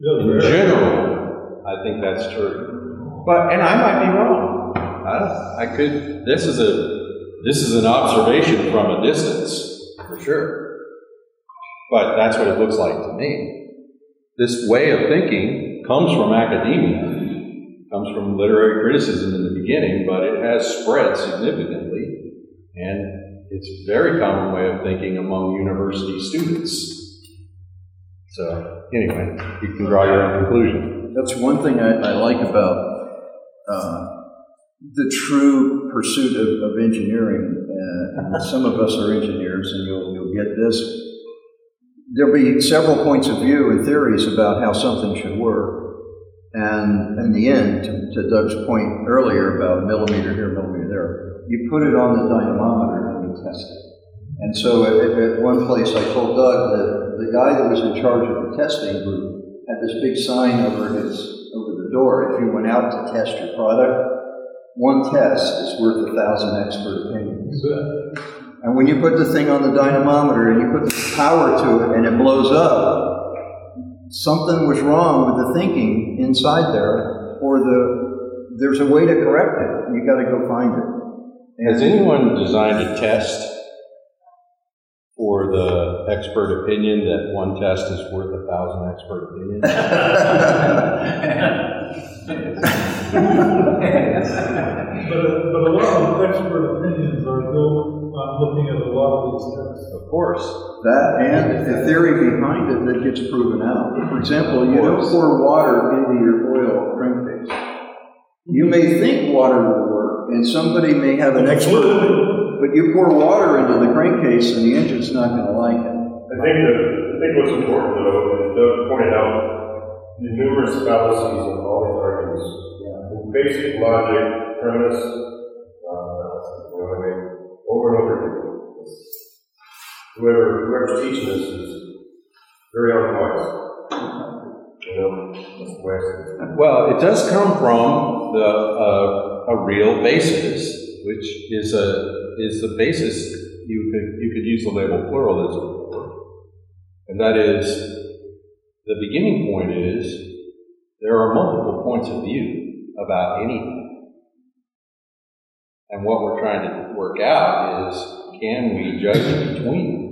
Yeah, in general, true. I think that's true. But and I might be wrong. I, I could. This is a this is an observation from a distance, for sure. But that's what it looks like to me. This way of thinking comes from academia, it comes from literary criticism in the beginning, but it has spread significantly, and it's a very common way of thinking among university students. So, anyway, you can draw your own conclusion. That's one thing I, I like about uh, the true pursuit of, of engineering, uh, and some of us are engineers, and you'll, you'll get this. There'll be several points of view and theories about how something should work. And in the end, to, to Doug's point earlier about millimeter here, millimeter there, you put it on the dynamometer and you test it. And so at, at one place I told Doug that the guy that was in charge of the testing group had this big sign over his over the door. If you went out to test your product, one test is worth a thousand expert opinions. Yeah. And when you put the thing on the dynamometer and you put the power to it and it blows up, something was wrong with the thinking inside there, or the there's a way to correct it. You got to go find it. And has anyone designed a test for the expert opinion that one test is worth a thousand expert opinions? but, but a lot of expert opinions are built I'm looking at a lot of these things. Of course. That and the theory behind it that gets proven out. For example, you don't pour water into your oil drink base. You may think water will work, and somebody may have an expert, but you pour water into the crankcase and the engine's not going to like it. I think, the, I think what's important, though, is Doug pointed out the numerous fallacies in all these arguments. Yeah. The basic logic, premise, over and over again. Whoever, whoever's teaching this is very unwise. You know, that's the way I see. Well, it does come from the uh, a real basis, which is a is the basis you could you could use the label pluralism for, and that is the beginning point is there are multiple points of view about anything. And what we're trying to work out is, can we judge between them?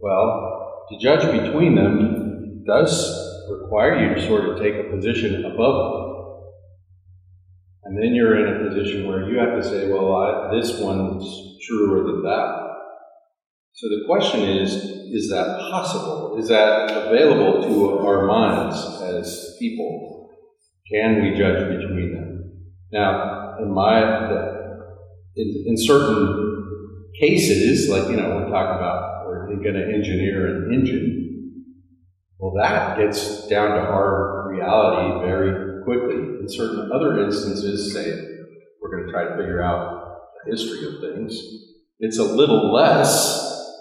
Well, to judge between them does require you to sort of take a position above them. And then you're in a position where you have to say, well, I, this one's truer than that. So the question is, is that possible? Is that available to our minds as people? Can we judge between them? Now, In my, in, in certain cases, like, you know, we're talking about we're going to engineer an engine. Well, that gets down to our reality very quickly. In certain other instances, say we're going to try to figure out the history of things, it's a little less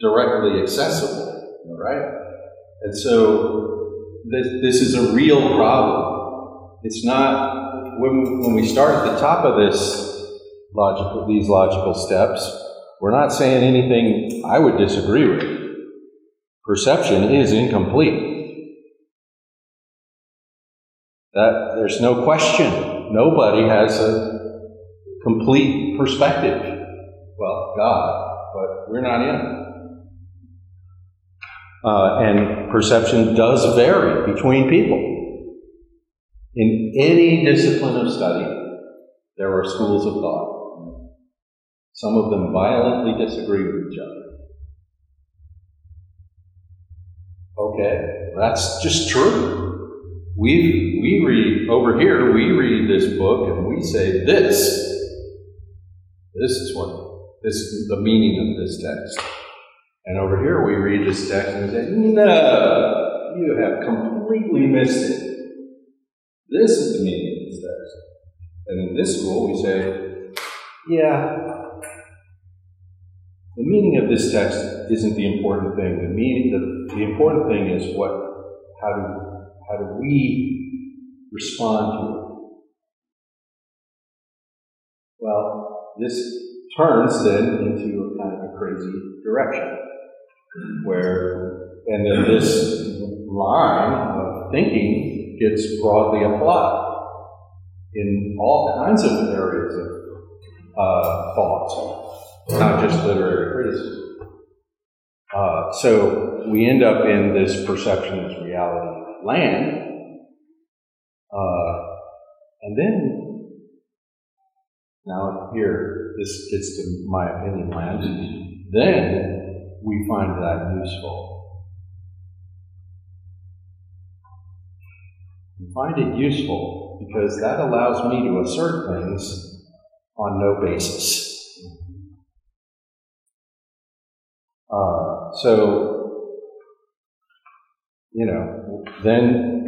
directly accessible, right? And so th- this is a real problem. It's not. When, when we start at the top of this logical, these logical steps, we're not saying anything I would disagree with. Perception is incomplete. That there's no question. Nobody has a complete perspective. Well, God, but we're not in. Uh, and perception does vary between people. In any discipline of study, there are schools of thought. Some of them violently disagree with each other. Okay, that's just true. We we read, over here, we read this book and we say this. This is what, this is the meaning of this text. And over here we read this text and we say, no, you have completely missed it. This is the meaning of this text. And in this school, we say, yeah, the meaning of this text isn't the important thing. The meaning, the, the important thing is what, how do, how do we respond to it? Well, this turns then into a kind of a crazy direction, where, and then this line of thinking gets broadly applied in all kinds of areas of uh, thought, not just literary criticism. Uh, so we end up in this perception as reality land, uh, and then now here this gets to my opinion land. Then we find that useful. We find it useful because that allows me to assert things on no basis. Uh, so, you know, then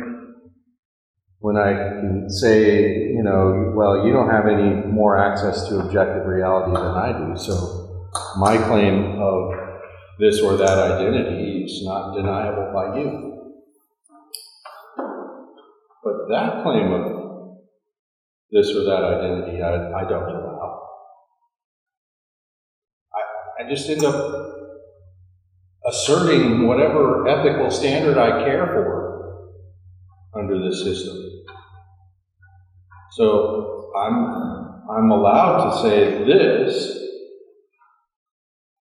when I can say, you know, well, you don't have any more access to objective reality than I do, so my claim of this or that identity is not deniable by you. But that claim of this or that identity, I, I don't allow. I, I just end up asserting whatever ethical standard I care for under this system. So I'm I'm allowed to say this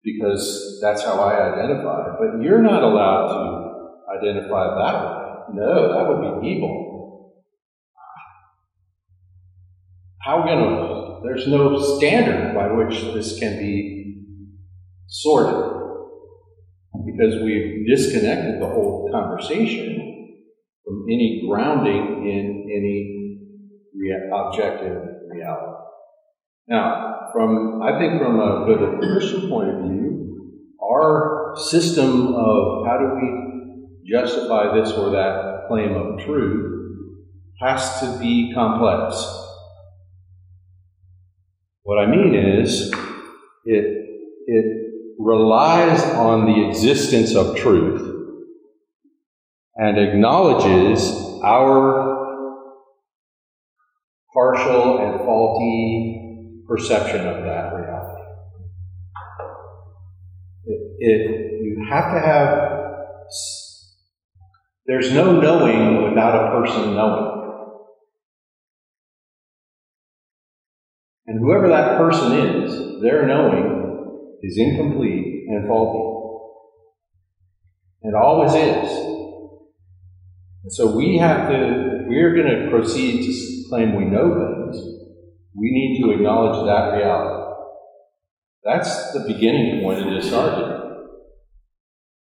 because that's how I identify, but you're not allowed to identify that way. No, that would be evil. How are we going to? There's no standard by which this can be sorted, because we've disconnected the whole conversation from any grounding in any rea- objective reality. Now, from I think from a good Christian point of view, our system of how do we justify this or that claim of truth has to be complex. What I mean is, it it. relies on the existence of truth and acknowledges our partial and faulty perception of that reality. It, it, you have to have, there's no knowing without a person knowing. And whoever that person is, their knowing is incomplete and faulty. It always is. And so we have to, if we're going to proceed to claim we know things, we need to acknowledge that reality. That's the beginning point of this argument.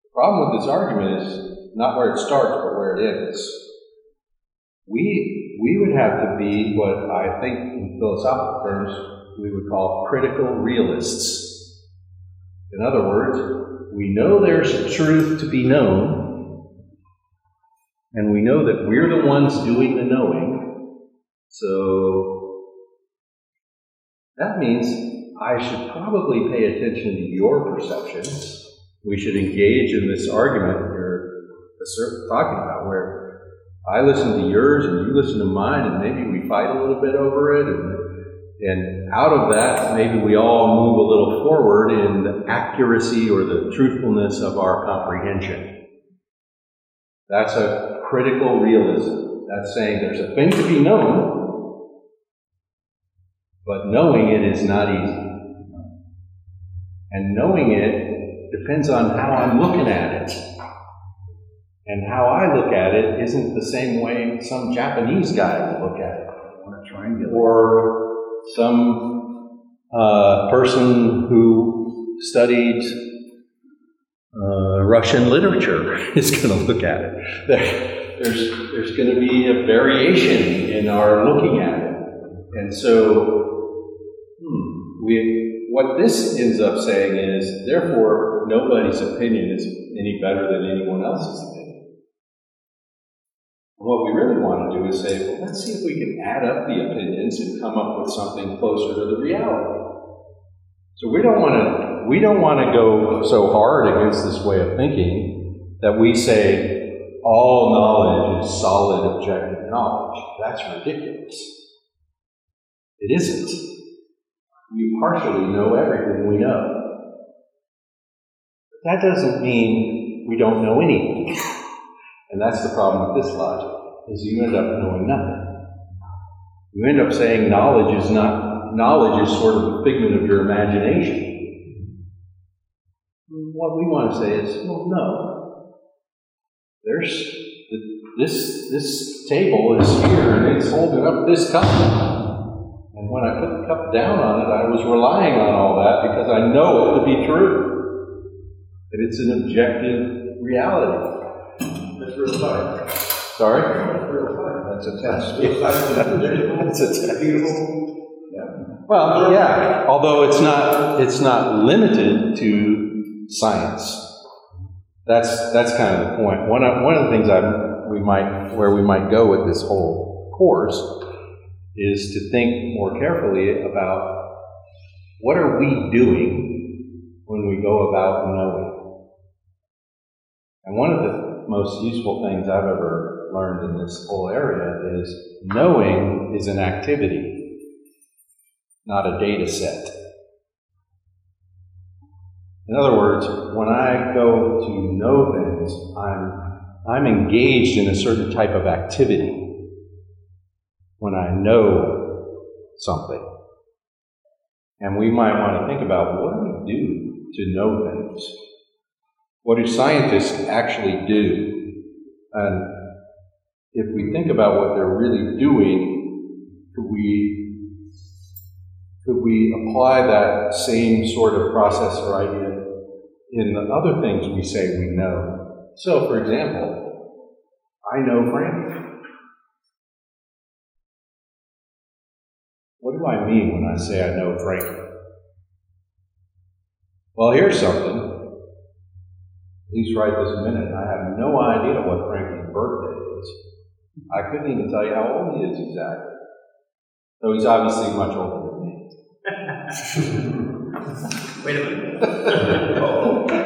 The problem with this argument is not where it starts, but where it ends. We, we would have to be what I think in philosophical terms we would call critical realists. In other words, we know there's truth to be known, and we know that we're the ones doing the knowing, so that means I should probably pay attention to your perceptions. We should engage in this argument you're talking about, where I listen to yours and you listen to mine, and maybe we fight a little bit over it, and And out of that, maybe we all move a little forward in the accuracy or the truthfulness of our comprehension. That's a critical realism. That's saying there's a thing to be known, but knowing it is not easy. And knowing it depends on how I'm looking at it. And how I look at it isn't the same way some Japanese guy would look at it. Or some uh, person who studied uh, Russian literature is going to look at it. There, there's there's going to be a variation in our looking at it. And so hmm, we what this ends up saying is, therefore, nobody's opinion is any better than anyone else's opinion. What we really want to do is say, well, let's see if we can add up the opinions and come up with something closer to the reality. So we don't want to we don't want to go so hard against this way of thinking that we say all knowledge is solid objective knowledge. That's ridiculous. It isn't. We partially know everything we know. But that doesn't mean we don't know anything. And that's the problem with this logic, is you end up knowing nothing. You end up saying knowledge is not, knowledge is sort of a figment of your imagination. What we want to say is, well, no. There's, this, this table is here and it's holding up this cup. And when I put the cup down on it, I was relying on all that because I know it to be true. And it's an objective reality. That's real time. Sorry? That's real time. That's a test. That's a test. Yeah. Well, yeah. Although it's not, it's not limited to science. That's that's kind of the point. One of, one of the things I we might where we might go with this whole course is to think more carefully about what are we doing when we go about knowing. And one of the most useful things I've ever learned in this whole area is knowing is an activity, not a data set. In other words, when I go to know things, I'm I'm engaged in a certain type of activity when I know something. And we might want to think about, what do we do to know things? What do scientists actually do? And if we think about what they're really doing, could we, could we apply that same sort of process or idea in the other things we say we know? So, for example, I know Frank. What do I mean when I say I know Frank? Well, here's something. At least right this minute, I have no idea what Frankie's birthday is. I couldn't even tell you how old he is exactly. Though he's obviously much older than me. Wait a minute. Oh.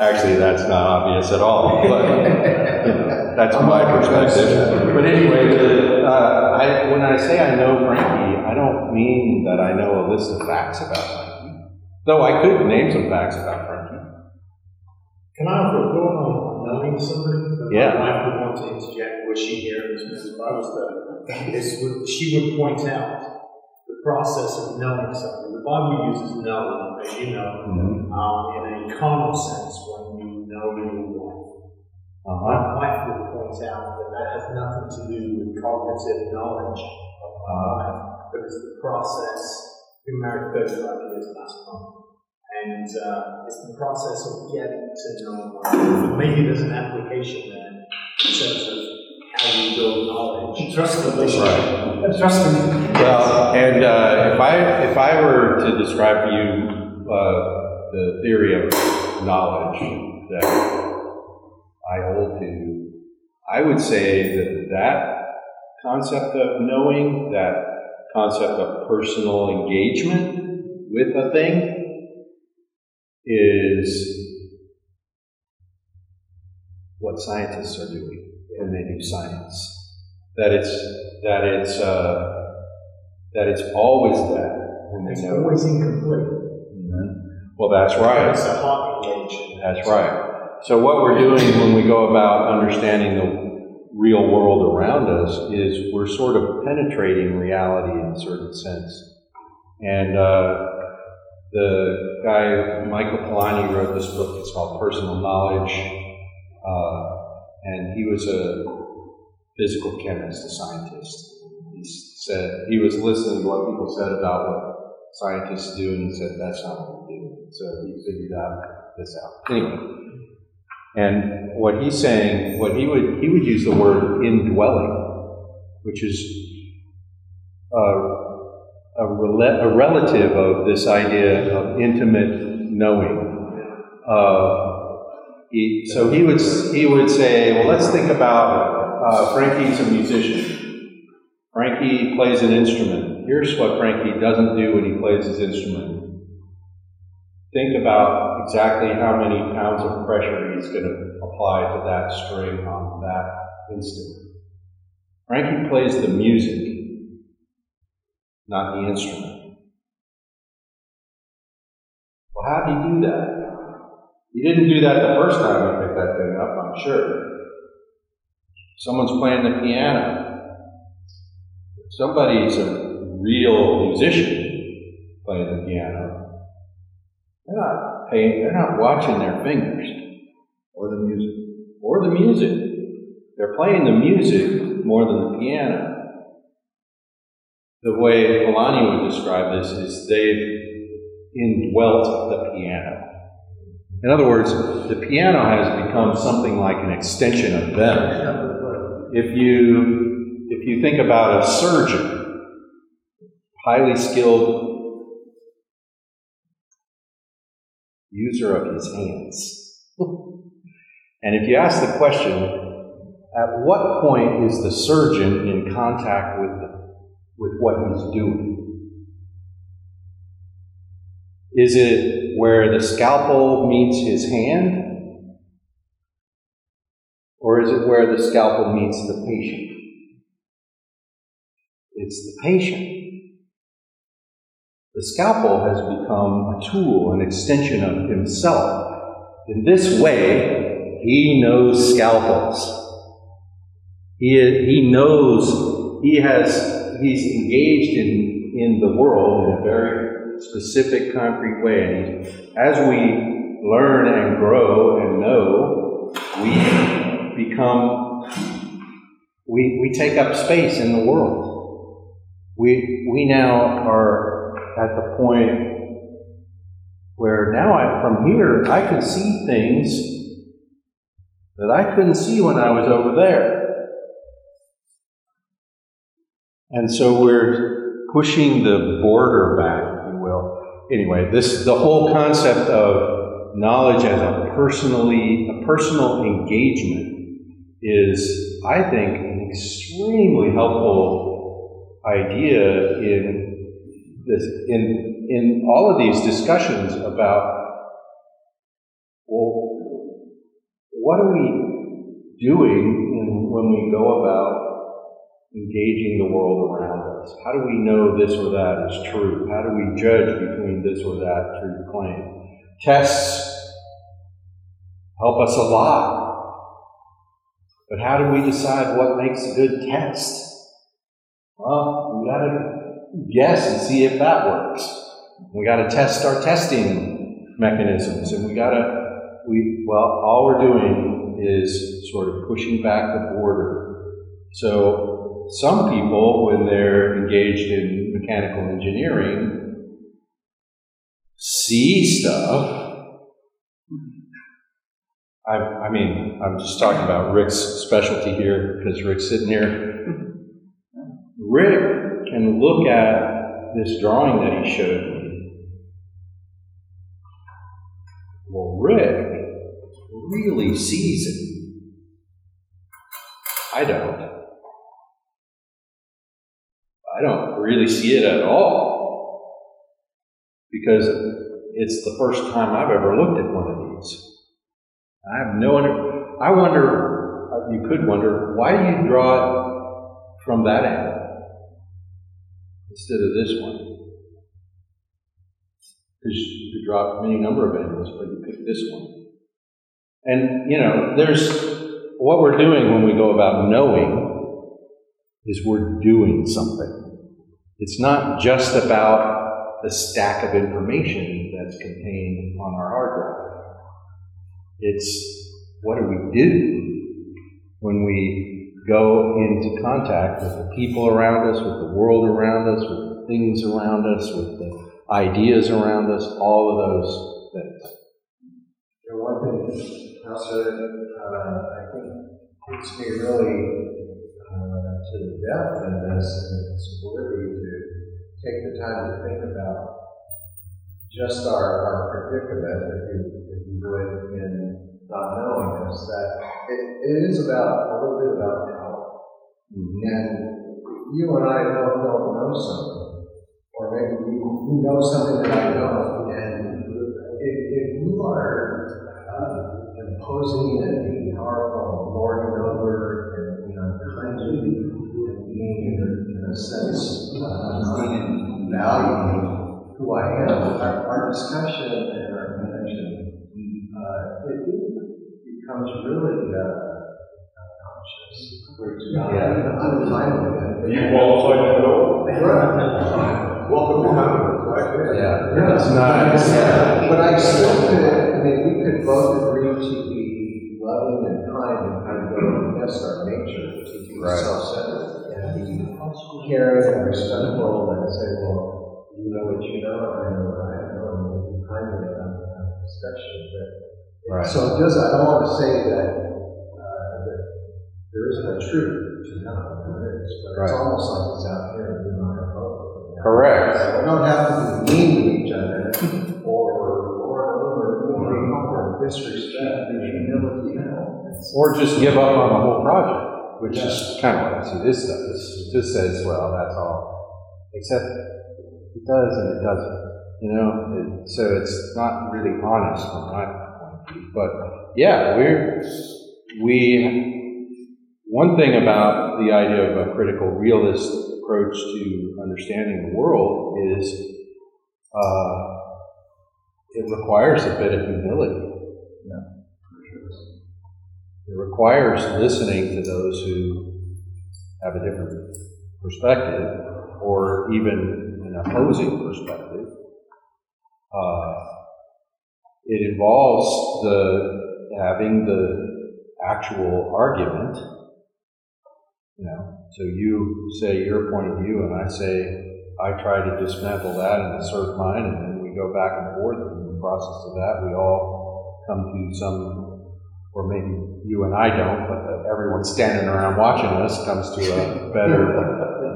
Actually, that's not obvious at all. But you know, that's my perspective. But anyway, uh, I, when I say I know Frankie, I don't mean that I know a list of facts about Frankie, though I could name some facts about Frankie. Can I offer a thought on knowing somebody? Yeah. I would want to interject, was she here? If I was there, she would point out the process of knowing something. The Bible uses know, as you know, mm-hmm. um, in a carnal sense, when you know your wife. Uh-huh. My wife would point out that that has nothing to do with cognitive knowledge of my wife. Because the process, we married thirty-five years last month, and uh, it's the process of getting to know one. Maybe there's an application there in terms of how you build knowledge. Trust the relationship. Right. Trust them. Well, and uh, if I if I were to describe to you uh, the theory of knowledge that I hold to, I would say that that concept of knowing, that concept of personal engagement with a thing, is what scientists are doing when they do science. That it's that it's uh, that it's always that, and it's always incomplete. Mm-hmm. Well, that's right. It's a hot engagement. That's right. So what we're doing when we go about understanding the real world around us is we're sort of penetrating reality in a certain sense. And uh, the guy, Michael Polanyi, wrote this book. It's called Personal Knowledge. Uh, and he was a physical chemist, a scientist. He said, he was listening to what people said about what scientists do, and he said, that's not what we do. So he figured out this out. Anyway. And what he's saying, what he would he would use the word indwelling, which is a, a, rela- a relative of this idea of intimate knowing. Uh, he, so he would he would say, well, let's think about uh, Frankie's a musician. Frankie plays an instrument. Here's what Frankie doesn't do when he plays his instrument. think about exactly how many pounds of pressure he's going to apply to that string on that instant. Frankie plays the music, not the instrument. Well, how did he do that? He didn't do that the first time he picked that thing up, I'm sure. Someone's playing the piano. Somebody's a real musician playing the piano. They're not paying, they're not watching their fingers or the music. Or the music. They're playing the music more than the piano. The way Polanyi would describe this is they've indwelt the piano. In other words, the piano has become something like an extension of them. If you, if you think about a surgeon, highly skilled user of his hands, and if you ask the question, at what point is the surgeon in contact with with what he's doing? Is it where the scalpel meets his hand? Or is it where the scalpel meets the patient? It's the patient. The scalpel has become a tool, an extension of himself. In this way, he knows scalpels. He, he knows, he has, he's engaged in, in the world in a very specific, concrete way. And as we learn and grow and know, we become, we, we take up space in the world. We, we now are at the point where now I, from here, I can see things that I couldn't see when I was over there. And so we're pushing the border back, if you will. Anyway, this the whole concept of knowledge as a personally a personal engagement is, I think, an extremely helpful idea in this in in all of these discussions about, well, what are we doing in, when we go about engaging the world around us? How do we know this or that is true? How do we judge between this or that true claim? Tests help us a lot, but how do we decide what makes a good test? Well, we gotta guess and see if that works. We gotta test our testing mechanisms, and we gotta, we, well, all we're doing is sort of pushing back the border. So, some people, when they're engaged in mechanical engineering, see stuff. I, I mean, I'm just talking about Rick's specialty here, because Rick's sitting here. Rick can look at this drawing that he showed me. Well, Rick really sees it. I don't. I don't really see it at all, because it's the first time I've ever looked at one of these. I have no idea. I wonder, you could wonder, why do you draw it from that angle instead of this one? Because you could draw it from any number of angles, but you pick this one. And, you know, there's what we're doing when we go about knowing is we're doing something. It's not just about the stack of information that's contained on our hard drive. It's what do we do when we go into contact with the people around us, with the world around us, with the things around us, with the ideas around us, all of those things. You know, one thing also, uh, I think it's me really Uh, to the depth in this, and it's worthy to take the time to think about just our, our predicament, if you, if you would, in not knowing us, that it, it is about a little bit about how, mm-hmm. and you and I both don't know something, or maybe you, you know something that I don't, and it opposing and being powerful, lord and over, and you know, claiming and being in, in a sense uh, valuing who I am. Our, our discussion and our connection uh, it becomes really obnoxious. Uh, yeah, untimely. Are you qualified at all? Right. Welcome home. Yeah, yeah, it's nice. Yeah. But I still could, I mean, we could both agree to be loving and kind and kind of go against our nature, to be right. self-centered and be caring and respectful and say, well, you know what you know, I know what I know, and we'll be kind of about that discussion. But right. So it does, I don't want to say that, uh, that there isn't a truth to know, there is, but right. it's almost like it's out here and you know, correct. So we don't have to be mean to each other, or or or or disrespect and humility, or just give up on the whole project, which yeah. is kind of what this does. It just says, "Well, that's all," except it does and it doesn't. You know, it, so it's not really honest from my point of view. But yeah, we're we. One thing about the idea of a critical realist approach to understanding the world is uh, it requires a bit of humility. Yeah. It requires listening to those who have a different perspective or even an opposing perspective. Uh, it involves the having the actual argument, you know. So you say your point of view, and I say, I try to dismantle that and assert mine, and then we go back and forth, and in the process of that, we all come to some, or maybe you and I don't, but everyone standing around watching us comes to a better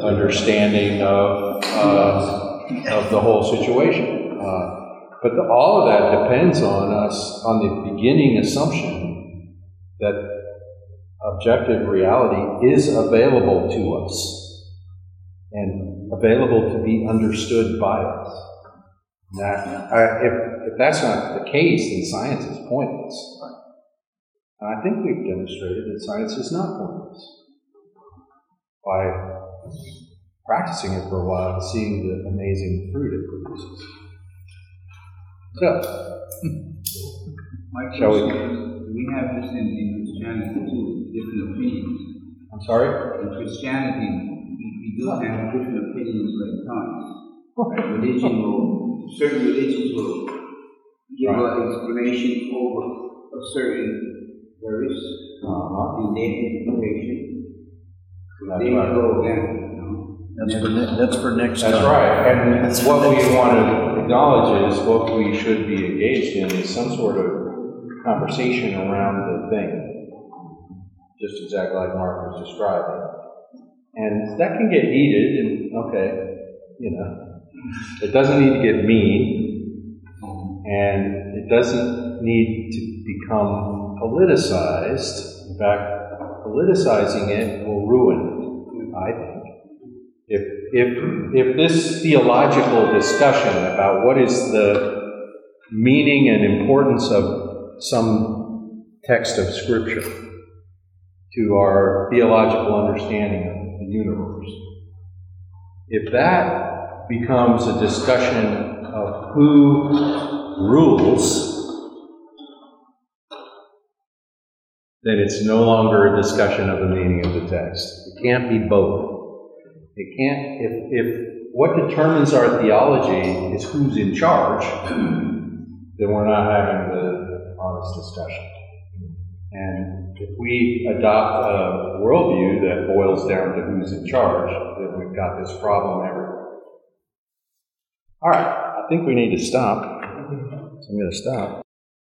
understanding of uh, of the whole situation. Uh, but the, all of that depends on us, on the beginning assumption that objective reality is available to us and available to be understood by us. And that, I, if, if that's not the case, then science is pointless. And I think we've demonstrated that science is not pointless by practicing it for a while and seeing the amazing fruit it produces. So, my shall we? We have this in, in Christianity too. Different opinions. I'm sorry? In Christianity, we do oh. have different opinions like tons. Right? Religion will, certain religions will give an right. explanation over a certain verse uh-huh. in their interpretation. They will go again. That's for, ne- that's for next that's time. That's right. And that's what we want to acknowledge is what we should be engaged in is some sort of conversation around the thing. Just exactly like Mark was describing. And that can get heated, and okay, you know, it doesn't need to get mean, and it doesn't need to become politicized. In fact, politicizing it will ruin it, I think. If, if, if this theological discussion about what is the meaning and importance of some text of Scripture to our theological understanding of the universe. If that becomes a discussion of who rules, then it's no longer a discussion of the meaning of the text. It can't be both. It can't, if, if what determines our theology is who's in charge, then we're not having the honest discussion. And if we adopt a worldview that boils down to who's in charge, then we've got this problem everywhere. All right, I think we need to stop. So I'm going to stop.